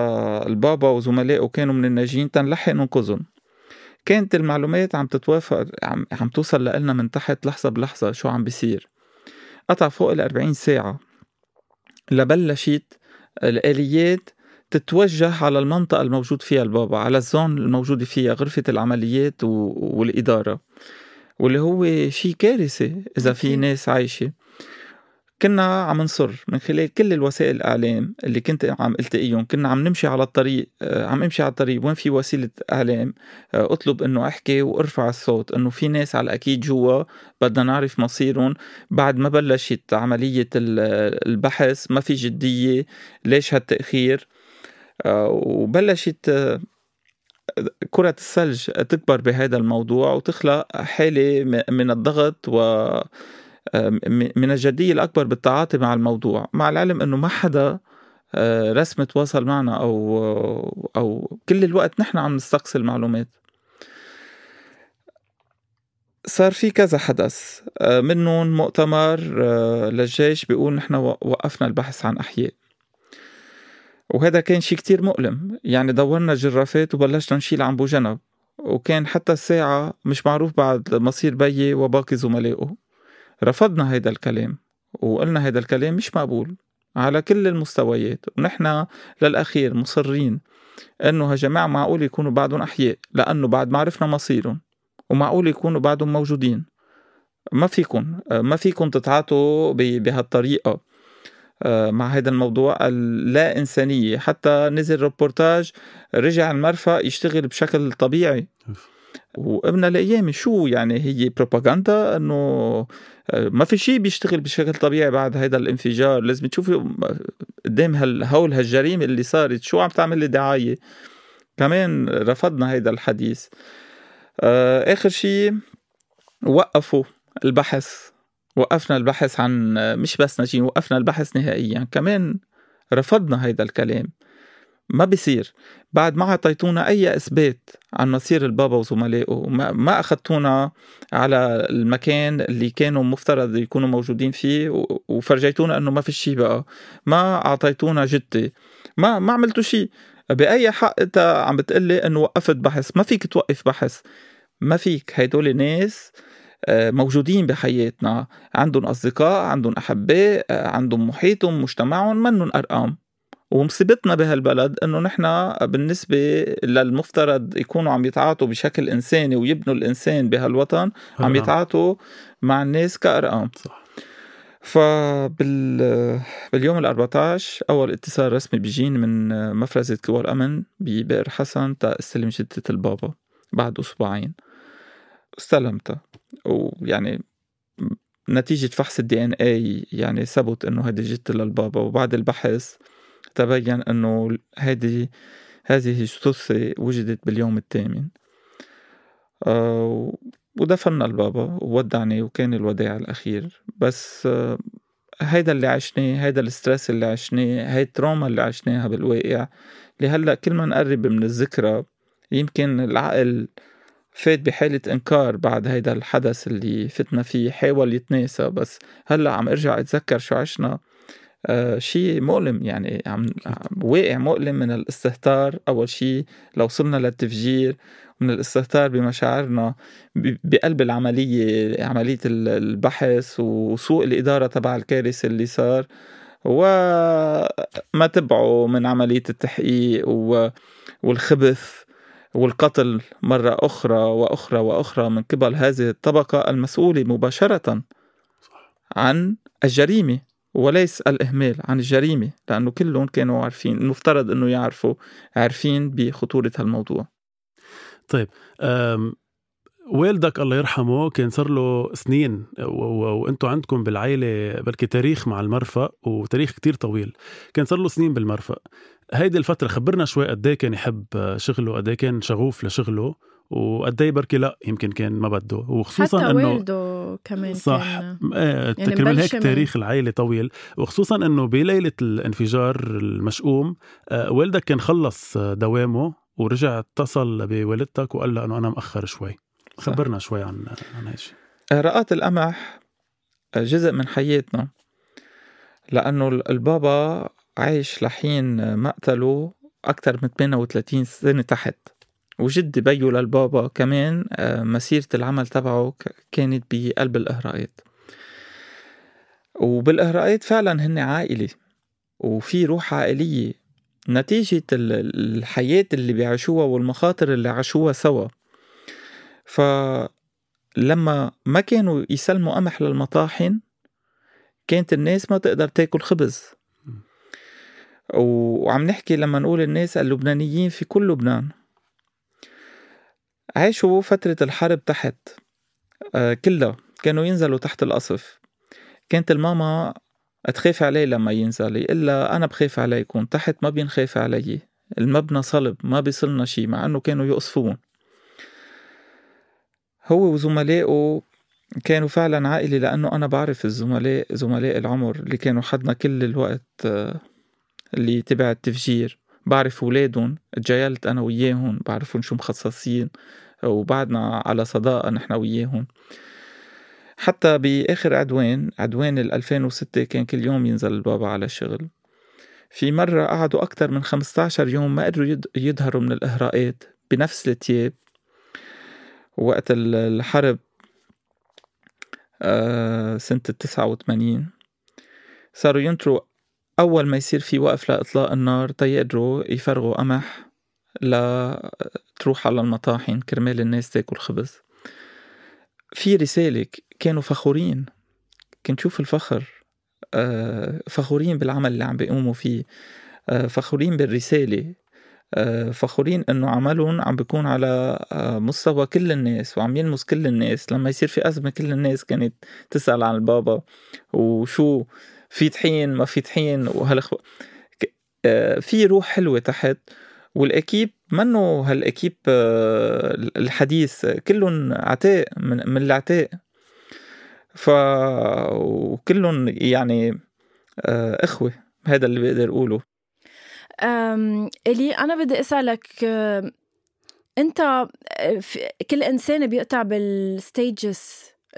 البابا وزملائه كانوا من الناجين تنلحق ننقذهم. كانت المعلومات عم تتوافق، عم توصل لنا من تحت لحظة بلحظة شو عم بيصير. قطع فوق 40 ساعة لبلشت الآليات تتوجه على المنطقة الموجود فيها البابا، على الزون الموجود فيها غرفة العمليات والإدارة، واللي هو شيء كارثي إذا في ناس عايشة. كنا عم نصر من خلال كل الوسائل الإعلام اللي كنت عم التقيهم، كنا عم نمشي على الطريق، عم امشي على الطريق وين في وسيلة إعلام أطلب إنه أحكي وأرفع الصوت إنه في ناس على الأكيد جوا بدنا نعرف مصيرهم. بعد ما بلشت عملية البحث ما في جدية، ليش هالتأخير؟ وبلشت كرة الثلج تكبر بهذا الموضوع وتخلق حالة من الضغط و من الجدية الأكبر بالتعاطي مع الموضوع، مع العلم أنه ما حدا رسمي تواصل معنا أو كل الوقت نحن عم نستقصي المعلومات. صار في كذا حدث، منهم مؤتمر للجيش بيقول نحن وقفنا البحث عن أحياء، وهذا كان شيء كتير مؤلم. يعني دورنا جرافات وبلشنا نشيل عن بو جنب وكان حتى الساعة مش معروف بعد مصير بيي وباقي زملائه. رفضنا هيدا الكلام وقلنا هيدا الكلام مش مقبول على كل المستويات، ونحن للأخير مصرين أنه هالجماعة معقول يكونوا بعدهم أحياء لأنه بعد ما عرفنا مصيرهم، ومعقول يكونوا بعدهم موجودين. ما فيكم تتعاطوا بهالطريقة مع هذا الموضوع اللا إنسانية. حتى نزل ريبورتاج رجع المرفأ يشتغل بشكل طبيعي، وابننا الأيام شو يعني هي بروباغندا أنه ما في شيء بيشتغل بشكل طبيعي بعد هذا الانفجار. لازم تشوفي قدام هول هالجريمة اللي صارت شو عم تعمل لدعاية. كمان رفضنا هذا الحديث. آخر شيء وقفنا البحث عن مش بس ناجين، وقفنا البحث نهائيا. كمان رفضنا هيدا الكلام، ما بيصير بعد ما عطيتونا أي إثبات عن مصير البابا وزملائه، ما أخذتونا على المكان اللي كانوا مفترض يكونوا موجودين فيه وفرجيتونا أنه ما في شيء بقى، ما عطيتونا جدة، ما عملتوا شيء. بأي حق أنت عم بتقلي أنه وقفت بحث؟ ما فيك توقف بحث، ما فيك. هيدول ناس موجودين بحياتنا، عندهم أصدقاء، عندهم أحباء، عندهم محيطهم، مجتمعهم، منهم أرقام. ومصيبتنا بهالبلد أنه نحن بالنسبة للمفترض يكونوا عم يتعاطوا بشكل إنساني ويبنوا الإنسان بهالوطن عم يتعاطوا مع الناس كأرقام. فباليوم ال14 أول اتصال رسمي بيجين من مفرزة قوى الأمن ببئر حسن تستلم جثة البابا بعد أسبوعين. استلمتها، ويعني نتيجة فحص DNA يعني ثبت أنه هذه جثة للبابا. وبعد البحث تبين أنه هذه الجثة وجدت باليوم 8. ودفننا البابا وودعني، وكان الوداع الأخير. بس هيدا اللي عشناه، هيدا السترس اللي عشناه، هاي التروما اللي عشناها بالواقع لهلأ. كل ما نقرب من الذكرى يمكن العقل فات بحالة إنكار بعد هيدا الحدث اللي فتنا فيه، حاول يتناسى. بس هلأ عم أرجع أتذكر شو عشنا. شيء مؤلم، يعني واقع مؤلم من الاستهتار. أول شيء لو وصلنا للتفجير من الاستهتار بمشاعرنا بقلب العملية، عملية البحث وسوء الإدارة تبع الكارثة اللي صار، وما تبعه من عملية التحقيق والخبث والقتل مرة أخرى وأخرى وأخرى من قبل هذه الطبقة المسؤولة مباشرة عن الجريمة، وليس الإهمال عن الجريمة، لأنه كلهم كانوا عارفين، المفترض أنه يعرفوا، عارفين بخطورة هالموضوع. طيب، والدك الله يرحمه كان صار له سنين وانتوا عندكم بالعائلة بلكي تاريخ مع المرفأ، وتاريخ كتير طويل. كان صار له سنين بالمرفأ. هيدي الفترة خبرنا شوي قد ايه كان يحب شغله، قد ايه كان شغوف لشغله، وقد ايه بركي لا يمكن كان ما بده، وخصوصا حتى انه والده كمان صح كان يعني كرمال هيك تاريخ العائلة طويل. وخصوصا انه بليلة الانفجار المشؤوم والدك كان خلص دوامه ورجع اتصل بوالدتك وقال له انه انا مأخر شوي. خبرنا شوي عن هالشيء. إغراءات القمح جزء من حياتنا، لأنه البابا عايش لحين مقتله أكثر من 38 سنة تحت. وجد بيو للبابا كمان مسيرة العمل تبعه كانت بقلب الإغراءات، وبالإغراءات فعلا هن عائلة وفي روح عائلية نتيجة الحياة اللي بيعشوها والمخاطر اللي عاشوها سوا. فلما ما كانوا يسلموا قمح للمطاحن كانت الناس ما تقدر تاكل خبز. وعم نحكي لما نقول الناس اللبنانيين في كل لبنان عاشوا فترة الحرب تحت كلها، كانوا ينزلوا تحت القصف. كانت الماما تخاف علي لما ينزل، إلا أنا بخاف عليكم، تحت ما بينخاف علي، المبنى صلب ما بيصلنا شي، مع أنه كانوا يقصفون. هو وزملائه كانوا فعلا عائلة، لأنه أنا بعرف الزملاء، زملاء العمر اللي كانوا حدنا كل الوقت اللي تبع التفجير، بعرف أولادهم، تجايلت أنا وياهم، بعرفهم شو مخصصين، وبعدنا على صداقة نحن وياهم. حتى بآخر عدوان 2006 كان كل يوم ينزل البابا على الشغل. في مرة قعدوا أكتر من 15 يوم ما قدروا يظهروا من الإهراءات بنفس التياب، وقت الحرب سنة 89 صاروا ينطروا أول ما يصير في وقف لإطلاق النار تيقدروا يفرغوا قمح لتروح على المطاحن كرمال الناس تاكل خبز. في رسالك كانوا فخورين، كنت شوف الفخر، فخورين بالعمل اللي عم بيقوموا فيه، فخورين بالرسالة، فخورين أنه عملهم عم بيكون على مستوى كل الناس وعم يلمس كل الناس. لما يصير في أزمة كل الناس كانت تسأل عن البابا وشو في طحين ما في طحين وهالأخبار. في روح حلوة تحت، والأكيب منو هالأكيب الحديث كلهم عتاء من العتاء، وكلهم يعني إخوة. هذا اللي بقدر أقوله. إلي أنا بدي أسألك، أنت كل إنسان بيقطع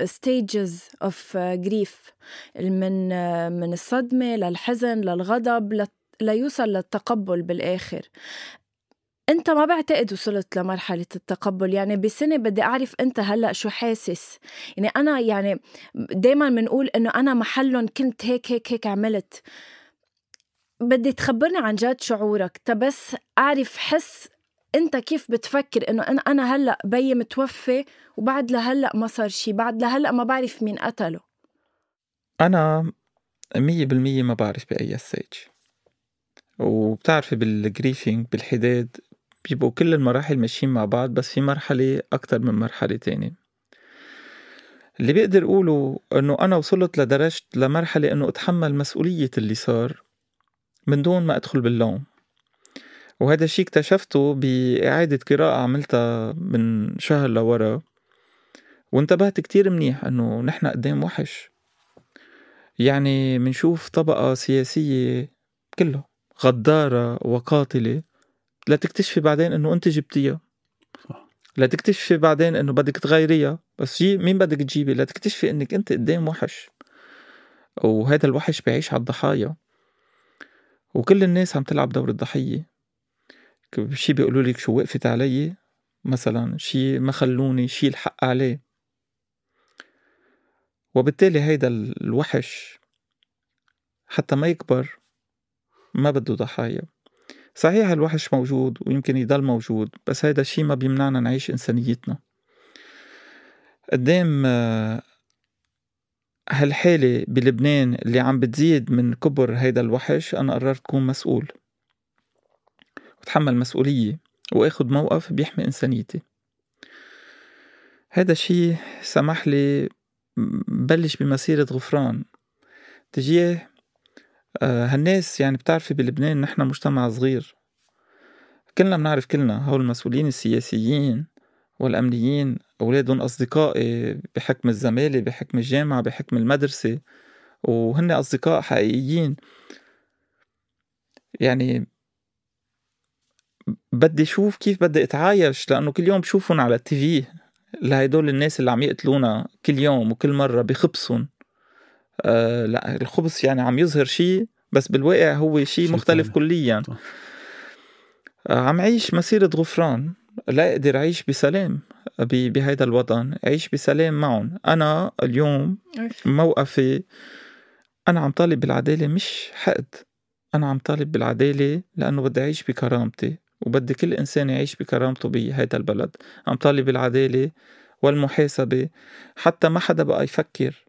stages of grief، من الصدمة للحزن للغضب ليوصل للتقبل بالآخر. أنت ما بعتقد وصلت لمرحلة التقبل، يعني بسنة بدي أعرف أنت هلأ شو حاسس. يعني أنا يعني دايما منقول أنه أنا محلن كنت هيك هيك هيك عملت. بدي تخبرني عن جد شعورك، تبس أعرف حس أنت كيف بتفكر أنه أنا هلأ بي متوفي وبعد لهلأ ما صار شي، بعد لهلأ ما بعرف مين قتله. أنا 100% ما بعرف بأي ستيج. وبتعرفي بالجريفينج بالحداد بيبقوا كل المراحل ماشيين مع بعض، بس في مرحلة أكتر من مرحلة تانية. اللي بيقدر أقوله أنه أنا وصلت لدرجة لمرحلة أنه أتحمل مسؤولية اللي صار من دون ما أدخل باللوم، وهذا الشيء اكتشفته بإعادة قراءة عملتها من شهر لورا، وانتبهت كتير منيح أنه نحن قدام وحش. يعني منشوف طبقة سياسية كله غدارة وقاتلة، لا تكتشفي بعدين أنه أنت جبتيها، لا تكتشفي بعدين أنه بدك تغيريها، بس مين بدك تجيبي، لا تكتشفي أنك أنت قدام وحش، وهذا الوحش بيعيش على الضحايا، وكل الناس عم تلعب دور الضحية. شي بيقولوا لك شو وقفت علي مثلا، شي ما خلوني، شي الحق عليه. وبالتالي هيدا الوحش حتى ما يكبر ما بده ضحايا. صحيح الوحش موجود ويمكن يضل موجود، بس هيدا الشي ما بيمنعنا نعيش إنسانيتنا قدام هالحالة بلبنان اللي عم بتزيد من كبر هيدا الوحش. أنا قررت أكون مسؤول وتحمل مسؤولية وأخذ موقف بيحمي إنسانيتي. هذا الشيء سمح لي بلش بمسيرة غفران تجيه هالناس. يعني بتعرفي بلبنان نحن مجتمع صغير، كلنا بنعرف كلنا. هول المسؤولين السياسيين والأمنيين أولادهم أصدقائي بحكم الزمالة، بحكم الجامعة، بحكم المدرسة، وهن أصدقاء حقيقيين. يعني بدي شوف كيف بدي اتعايش، لأنه كل يوم بشوفهم على التيفي لهيدول الناس اللي عم يقتلونا كل يوم وكل مرة بخبصهم. لا الخبص يعني عم يظهر شيء، بس بالواقع هو شيء مختلف كليا. عم عيش مسيرة غفران، لا أقدر أعيش بسلام بهذا الوطن، أعيش بسلام معهم. أنا اليوم موقفي أنا عم طالب بالعدالة مش حقد، أنا عم طالب بالعدالة لأنه بدي أعيش بكرامتي، وبدي كل إنسان يعيش بكرامته بهذا البلد. عم طالب بالعدالة والمحاسبة، حتى ما حدا بقى يفكر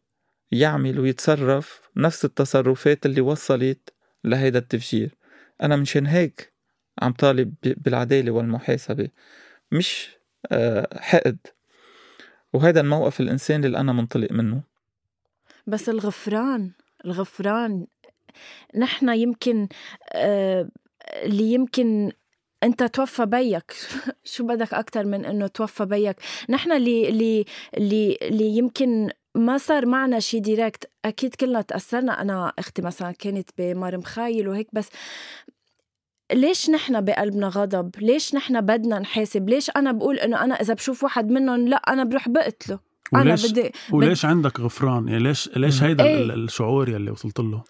يعمل ويتصرف نفس التصرفات اللي وصلت لهذا التفجير. أنا منشان هيك عم طالب بالعدالة والمحاسبة مش حقد، وهذا الموقف الإنساني اللي أنا منطلق منه. بس الغفران نحن يمكن اللي يمكن أنت توفى بيك شو بدك أكتر من أنه توفى بيك؟ نحن اللي يمكن ما صار معنا شي ديركت، أكيد كلنا تأثرنا. أنا أختي مثلا كانت بمار مخايل وهيك، بس ليش نحن بقلبنا غضب؟ ليش نحن بدنا نحاسب؟ ليش أنا بقول أنه أنا إذا بشوف واحد منهم لا أنا بروح بقتله؟ وليش عندك غفران؟ يعني ليش هيدا الشعور يلي وصلت له؟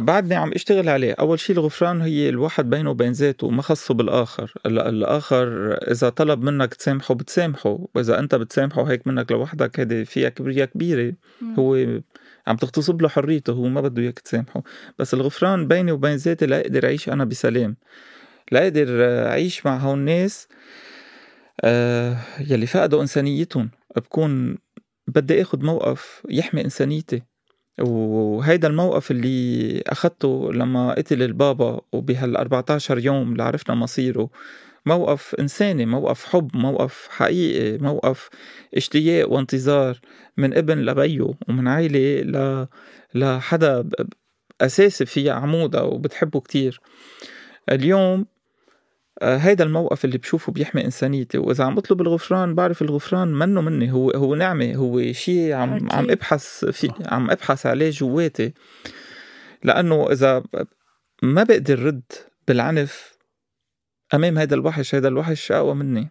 بعدني عم اشتغل عليه. أول شيء الغفران هي الواحد بينه وبين ذاته وما خصه بالآخر. الآخر إذا طلب منك تسامحه بتسامحه، وإذا أنت بتسامحه هيك منك لوحدك هذه فيها كبرية كبيرة. هو عم تغتصب له حريته، هو ما بده إياك تسامحه. بس الغفران بيني وبين ذاتي لا أقدر أعيش أنا بسلام، لا أقدر أعيش مع هون الناس يلي فقدوا إنسانيتهم. بكون بدي أخذ موقف يحمي إنسانيتي، وهيدا الموقف اللي أخذته لما قتل البابا وبهال 14 يوم اللي عرفنا مصيره، موقف إنساني، موقف حب، موقف حقيقي، موقف اشتياق وانتظار من ابن لبيه ومن عائلة لحدا أساسي فيه عمودة وبتحبه كتير. اليوم هيدا الموقف اللي بشوفه بيحمي إنسانيتي، وإذا عم أطلب الغفران بعرف الغفران منه مني، هو نعمة، هو شيء عم أبحث فيه، عم أبحث عليه جواتي، لأنه إذا ما بقدر رد بالعنف أمام هيدا الوحش، هيدا الوحش أقوى مني،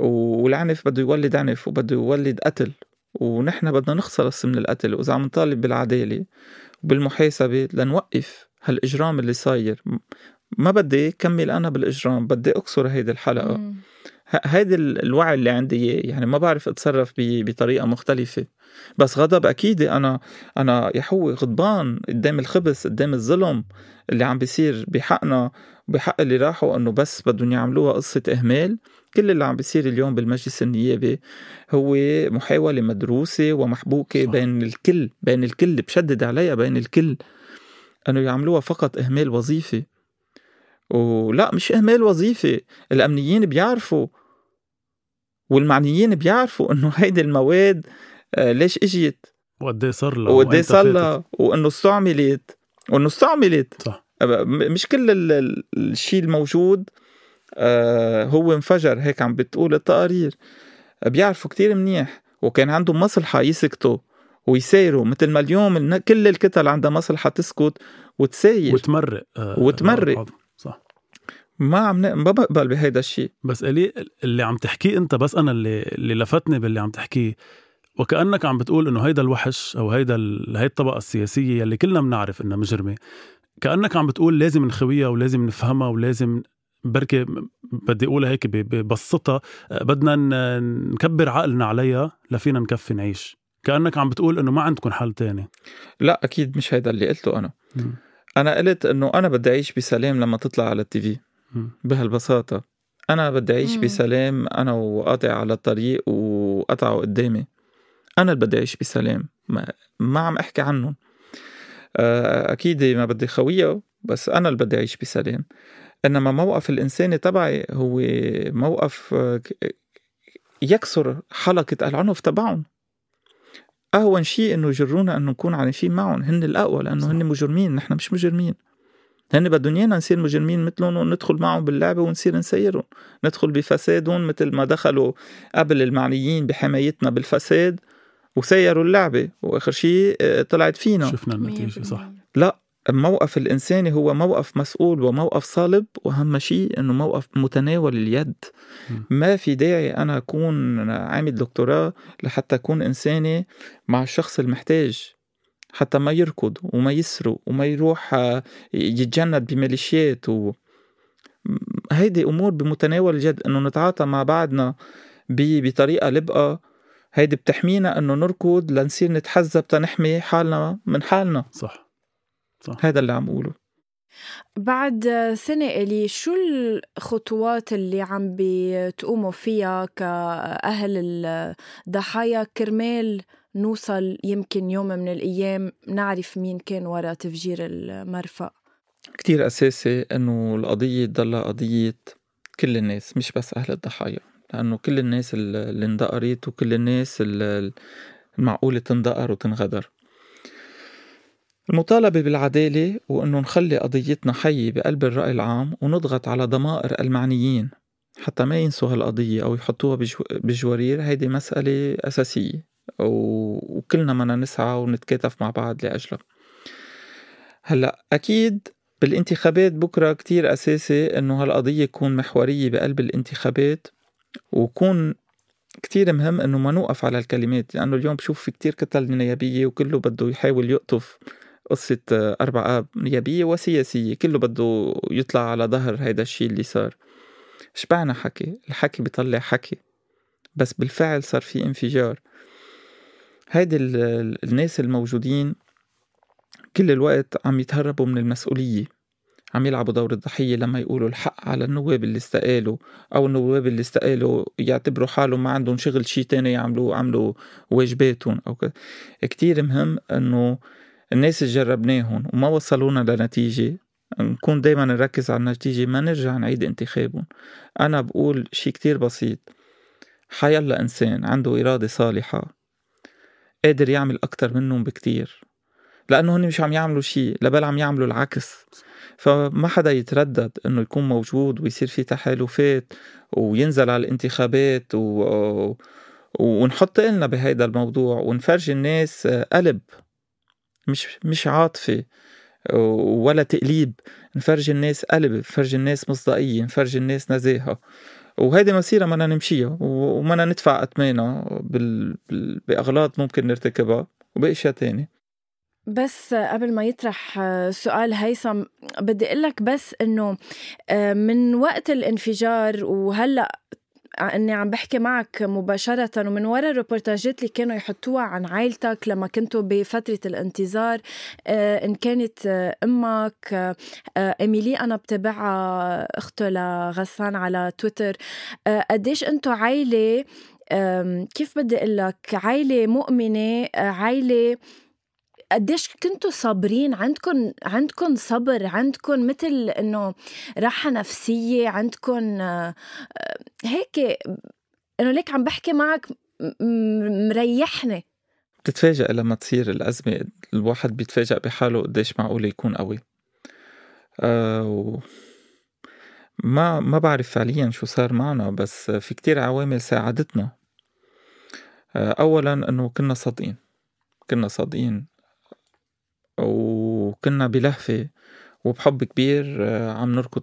والعنف بده يولد عنف وبده يولد قتل، ونحن بدنا نخلص من القتل. وإذا عم نطالب بالعدالة وبالمحاسبة لنوقف هالإجرام اللي صاير، ما بدي كمل أنا بالإجرام، بدي أكسر هيدي الحلقة. هيدي الوعي اللي عندي، يعني ما بعرف أتصرف بطريقة مختلفة. بس غضب أكيد أنا يحوي غضبان قدام الخبث، قدام الظلم اللي عم بيصير بحقنا وبحق اللي راحوا، أنه بس بدهم يعملوها قصة إهمال. كل اللي عم بيصير اليوم بالمجلس النيابي هو محاولة مدروسة ومحبوكة بين الكل بشدد عليها، بين الكل، أنه يعملوها فقط إهمال وظيفي. ولا مش إهمال وظيفي، الأمنيين بيعرفوا والمعنيين بيعرفوا أنه هيدي المواد ليش إجيت وقدي صار لها وأنه استعملت. صح. مش كل الشيء الموجود هو انفجر، هيك عم بتقول التقارير. بيعرفوا كتير منيح، وكان عندهم مصلحة يسكتوا ويسيروا، مثل ما اليوم كل الكتل عندها مصلحة تسكت وتسير وتمرق. ما بقبل بهيدا الشيء. بس قالي اللي عم تحكيه انت، بس انا اللي لفتني باللي عم تحكيه، وكأنك عم بتقول انه هيدا الوحش او هيدا الطبقة السياسية اللي كلنا بنعرف انها مجرمة، كأنك عم بتقول لازم نخويها ولازم نفهمها ولازم، بركة بدي اقولها هيك ببسطها، بدنا نكبر عقلنا عليها لفينا نكفي نعيش. كأنك عم بتقول انه ما عندكم حل تاني. لا اكيد مش هيدا اللي قلته انا. انا قلت انه انا بدي اعيش بسلام لما تطلع على التيفي بهالبساطة. أنا بدي أعيش بسلام، أنا وقاطع على الطريق وقطعوا قدامي، أنا اللي بدي أعيش بسلام، ما عم أحكي عنهم. أكيد ما بدي خوية، بس أنا اللي بدي أعيش بسلام. إنما موقف الإنساني تبعي هو موقف يكسر حلقة العنف تبعهم. أهون شيء إنه جرونا إنه نكون عنيفين معهم، هن الأقوى، لأنه هن مجرمين، نحن مش مجرمين. هن بدهم يانا نصير مجرمين مثلهم وندخل معهم باللعبة ونصير نسيرهم، ندخل بفسادهم مثل ما دخلوا قبل المعنيين بحمايتنا بالفساد وسيروا اللعبة، وآخر شيء طلعت فينا شفنا النتيجة. صح. لا، الموقف الإنساني هو موقف مسؤول وموقف صلب، وأهم شيء أنه موقف متناول اليد. ما في داعي أنا أكون عامل دكتوراه لحتى أكون إنساني مع الشخص المحتاج، حتى ما يركض وما يسرق وما يروح يتجند بميليشيات هيدي أمور بمتناول اليد. أنه نتعاطى مع بعضنا بطريقة لبقى، هيدي بتحمينا أنه نركض لنصير نتحزب تنحمي حالنا من حالنا. صح. هذا اللي عم أقوله. بعد سنة إلي، شو الخطوات اللي عم بتقوموا فيها كأهل الضحايا كرمال نوصل يمكن يوم من الأيام نعرف مين كان وراء تفجير المرفأ؟ كتير أساسي أنه القضية تضلها قضية كل الناس، مش بس أهل الضحايا، لأنه كل الناس اللي اندقرت وكل الناس المعقولة تندقر وتنغدر. المطالبة بالعدالة، وأنه نخلي قضيتنا حية بقلب الرأي العام، ونضغط على ضمائر المعنيين حتى ما ينسوا هالقضية أو يحطوها بجوارير. هيدي مسألة أساسية، وكلنا ما نسعى ونتكاتف مع بعض لأجله. هلأ أكيد بالانتخابات بكرة كتير أساسي أنه هالقضية يكون محورية بقلب الانتخابات، ويكون كتير مهم أنه ما نوقف على الكلمات، لأنه اليوم بشوف في كتير كتل نيابية وكله بده يحاول يقطف قصة 4 آب، نيابية وسياسية، كله بده يطلع على ظهر هيدا الشيء اللي صار. شبعنا حكي، الحكي بيطلع حكي، بس بالفعل صار في انفجار. هيدا الناس الموجودين كل الوقت عم يتهربوا من المسؤولية، عم يلعبوا دور الضحية لما يقولوا الحق على النواب اللي استقالوا، أو النواب اللي استقالوا يعتبروا حالهم ما عندهم شغل شي تاني يعملوا، عملوا واجباتهم أو كده. كتير مهم أنه الناس اللي جربناهم وما وصلونا لنتيجة نكون دايما نركز على النتيجة، ما نرجع نعيد انتخابهم. أنا بقول شي كتير بسيط، حيلا إنسان عنده إرادة صالحة قادر يعمل أكتر منهم بكتير، لأنه هن مش عم يعملوا شي، لبل عم يعملوا العكس. فما حدا يتردد أنه يكون موجود ويصير في تحالفات وينزل على الانتخابات ونحط إلنا بهيدا الموضوع ونفرج الناس قلب، مش عاطفة ولا تقليب، نفرج الناس قلب، نفرج الناس مصداقية، نفرج الناس نزاهة. وهيدي مسيرة ما نمشيها وما ندفع أثمانها بأغلاط ممكن نرتكبها وبأشياء تانية. بس قبل ما يطرح سؤال هيثم، بدي أقولك بس إنه من وقت الانفجار وهلأ أني عم بحكي معك مباشرة، ومن وراء الريبورتاجات اللي كانوا يحطوها عن عائلتك لما كنتوا بفترة الانتظار، إن كانت أمك إميلي، أنا بتابعها أخته لغسان على تويتر، قديش أنتوا عائلة، كيف بدي أقولك، عائلة مؤمنة، عائلة قديش كنتوا صابرين، عندكم صبر، عندكم مثل إنه راحة نفسية، عندكم هيك إنه ليك عم بحكي معك مريحني. بتتفاجأ لما تصير الأزمة، الواحد بيتفاجأ بحاله قديش معقول يكون قوي. ما بعرف فعليا شو صار معنا، بس في كتير عوامل ساعدتنا. أولا إنه كنا صادقين وكنا بلهفة وبحب كبير عم نركض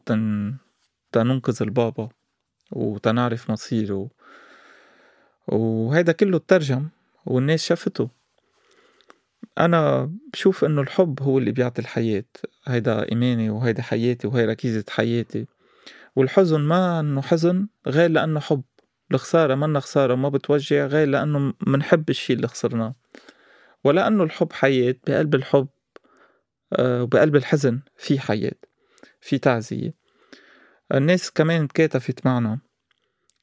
تننقذ البابا وتنعرف مصيره، وهيدا كله ترجم والناس شافته. أنا بشوف إنه الحب هو اللي بيعطي الحياة، هيدا إيماني وهيدا حياتي وهي ركيزة حياتي. والحزن ما إنه حزن غير لأنه حب، الخسارة ما إنه خسارة، ما بتوجع غير لأنه منحب الشيء اللي خسرناه، ولا أنه الحب حياة. بقلب الحب وبقلب الحزن في حياة، في تعزية. الناس كمان تكاتفت معنا،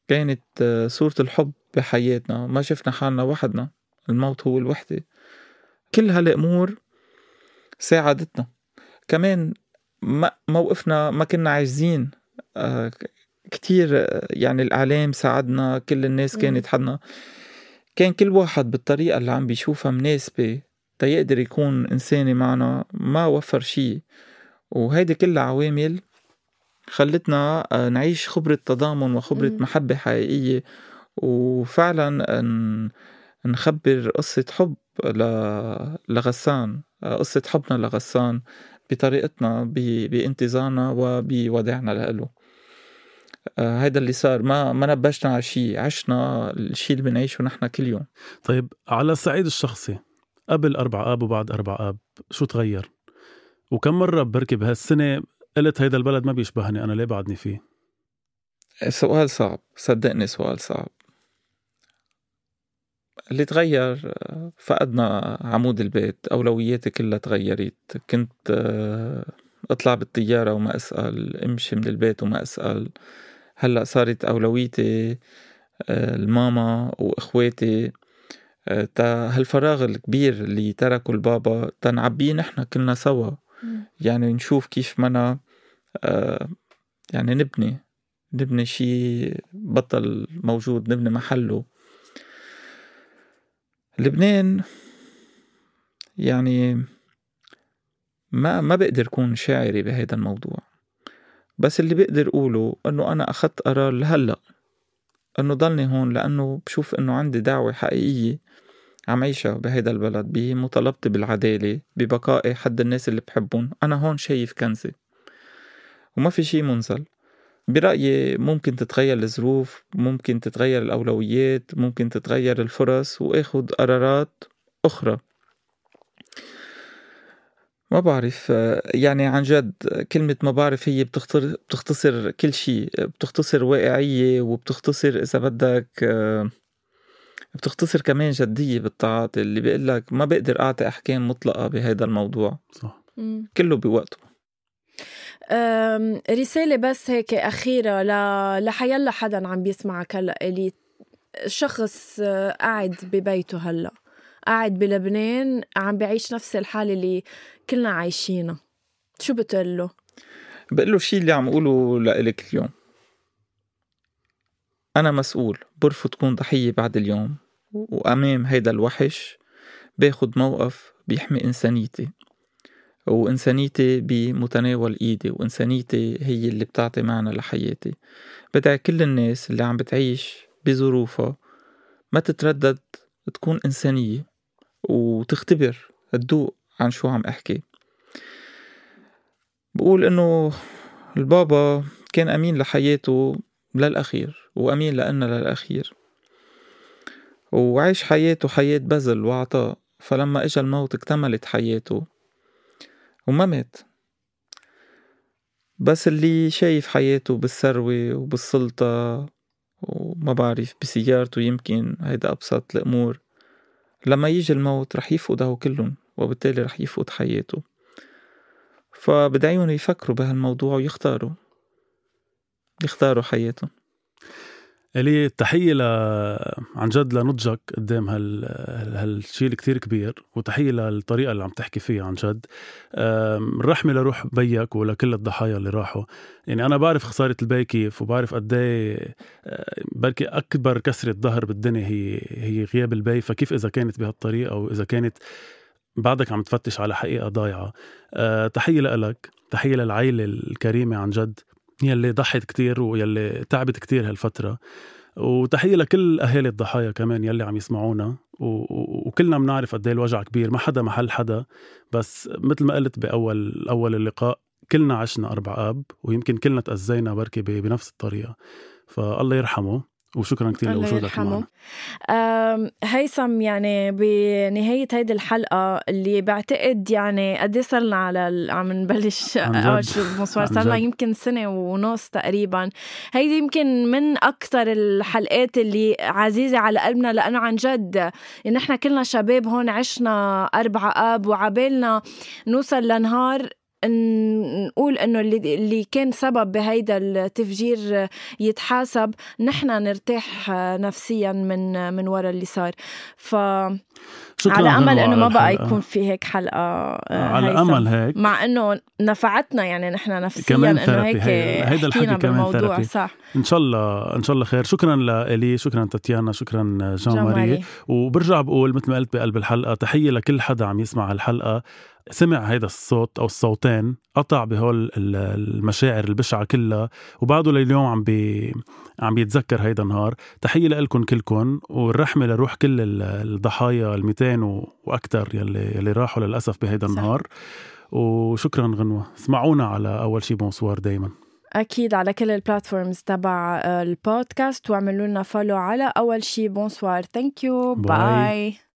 كانت صورة الحب بحياتنا، ما شفنا حالنا وحدنا، الموت هو الوحدة. كل هالأمور ساعدتنا. كمان موقفنا ما كنا عاجزين كتير، يعني الإعلام ساعدنا، كل الناس كانت حدنا، كان كل واحد بالطريقة اللي عم بيشوفها مناسبة تيقدر يكون إنساني معنا، ما وفر شيء. وهيدي كلها عوامل خلتنا نعيش خبرة تضامن وخبرة محبة حقيقية، وفعلا نخبر قصة حب لغسان، قصة حبنا لغسان بطريقتنا، بانتظارنا وبوداعنا له. هيدا اللي صار، ما نبشنا على شيء، عشنا الشيء اللي بنعيشه نحن كل يوم. طيب على الصعيد الشخصي، قبل 4 آب وبعد 4 آب شو تغير؟ وكم مرة بركي بهالسنة قلت هيدا البلد ما بيشبهني، أنا ليه بعدني فيه؟ سؤال صعب، صدقني سؤال صعب. اللي تغير، فقدنا عمود البيت، أولوياتي كلها تغيرت. كنت أطلع بالطيارة وما أسأل، أمشي من البيت وما أسأل. هلأ صارت أولويتي الماما وإخواتي، هالفراغ الكبير اللي تركوا البابا تنعبيه نحن كلنا سوا. يعني نشوف كيف منا يعني نبني شيء بطل موجود، نبني محله. لبنان يعني ما بقدر أكون شاعري بهذا الموضوع، بس اللي بقدر أقوله أنه أنا أخذت قرار لهلأ أنه ضلني هون، لأنه بشوف أنه عندي دعوة حقيقية عم عيشة بهذا البلد، بمطالبتي بالعدالة، ببقائي حد الناس اللي بحبهم. أنا هون شايف كنزة وما في شي منزل، برأيي ممكن تتغير الظروف، ممكن تتغير الأولويات، ممكن تتغير الفرص وأخذ قرارات أخرى. ما بعرف يعني، عن جد كلمة ما بعرف هي بتختصر كل شيء، بتختصر واقعية وبتختصر إذا بدك بتختصر كمان جدية بالتعاطي. اللي بيقول لك ما بقدر أعطي أحكام مطلقة بهذا الموضوع، صح كله بوقته. رسالة بس هيك أخيرة لحيلا حدا عم بيسمعك هلأ، اللي شخص قاعد ببيته هلأ، قاعد بلبنان عم بعيش نفس الحالة اللي كلنا عايشينها، شو بتقول له؟ بقول له شيء اللي عم أقوله لإلك اليوم، أنا مسؤول، برفض تكون ضحية بعد اليوم، وأمام هيدا الوحش باخد موقف بيحمي إنسانيتي، وإنسانيتي بمتناول إيدي، وإنسانيتي هي اللي بتعطي معنى لحياتي. بدعي كل الناس اللي عم بتعيش بظروفها ما تتردد، تكون إنسانية وتختبر الذوق عن شو عم أحكي. بقول إنه البابا كان أمين لحياته للأخير، وأمين لأنه للأخير، وعيش حياته حياة بذل وعطاء، فلما إجا الموت اكتملت حياته وما مات. بس اللي شايف حياته بالثروة وبالسلطة وما بعرف بسيارته، يمكن هيدا أبسط الأمور، لما يجي الموت رح يفقده كلهم، وبالتالي رح يفقد حياته. فبدعيهم يفكروا بهالموضوع ويختاروا حياتهم. إلي تحية عن جد لنضجك قدام هالشيء كتير كبير، وتحية للطريقة اللي عم تحكي فيها عن جد. الرحمة لروح بيك ولكل الضحايا اللي راحوا. يعني أنا بعرف خسارة البي كيف، وبعرف قديه بركي أكبر كسرة ظهر بالدنيا هي غياب البي. فكيف إذا كانت بهالطريقة، وإذا كانت بعدك عم تفتش على حقيقة ضايعة. تحية لألك، تحية للعائلة الكريمة عن جد، يلي ضحت كتير ويلي تعبت كتير هالفترة. وتحية لكل أهالي الضحايا كمان يلي عم يسمعونا، وكلنا منعرف قديه الوجع كبير، ما حدا محل حدا. بس مثل ما قلت بأول اللقاء، كلنا عشنا 4 آب، ويمكن كلنا تأذينا بركي بنفس الطريقة. فالله يرحمه، وشكرا كتير لوجودك معنا هيثم. يعني بنهاية هيدي الحلقة اللي بعتقد يعني قد ايه صرنا عم نبلش اول شيء بونسوار، صرنا يمكن 1.5 سنة تقريبا. هيدي يمكن من اكثر الحلقات اللي عزيزة على قلبنا، لانه عن جد ان احنا كلنا شباب هون عشنا 4 آب، وعبالنا نوصل لنهار نقول إنه اللي كان سبب بهيدا التفجير يتحاسب، نحن نرتاح نفسيا من وراء اللي صار. على أمل إنه ما بقى يكون في هيك حلقة على أمل هيك، مع إنه نفعتنا يعني نحن نفسيا، إنه هيك هيدا الحكي كمان ثيرابي، صح. إن شاء الله خير. شكرا لإلي، شكرا تاتيانا، شكرا جان ماري. وبرجع بقول مثل ما قلت بقلب الحلقة، تحية لكل حدا عم يسمع هالحلقة، سمع هيدا الصوت أو الصوتين، قطع بهول المشاعر البشعة كلها، وبعده لليوم عم بيتذكر هيدا النهار. تحية لكم كلكم، والرحمة لروح كل الضحايا 200 وأكتر يلي راحوا للأسف بهيدا النهار. وشكرا غنوة، اسمعونا على أول شي بونسوار دايما، أكيد على كل البلاتفورمز تبع البودكاست، وعملوا لنا فولو على أول شي بونسوار. ثانك يو، باي.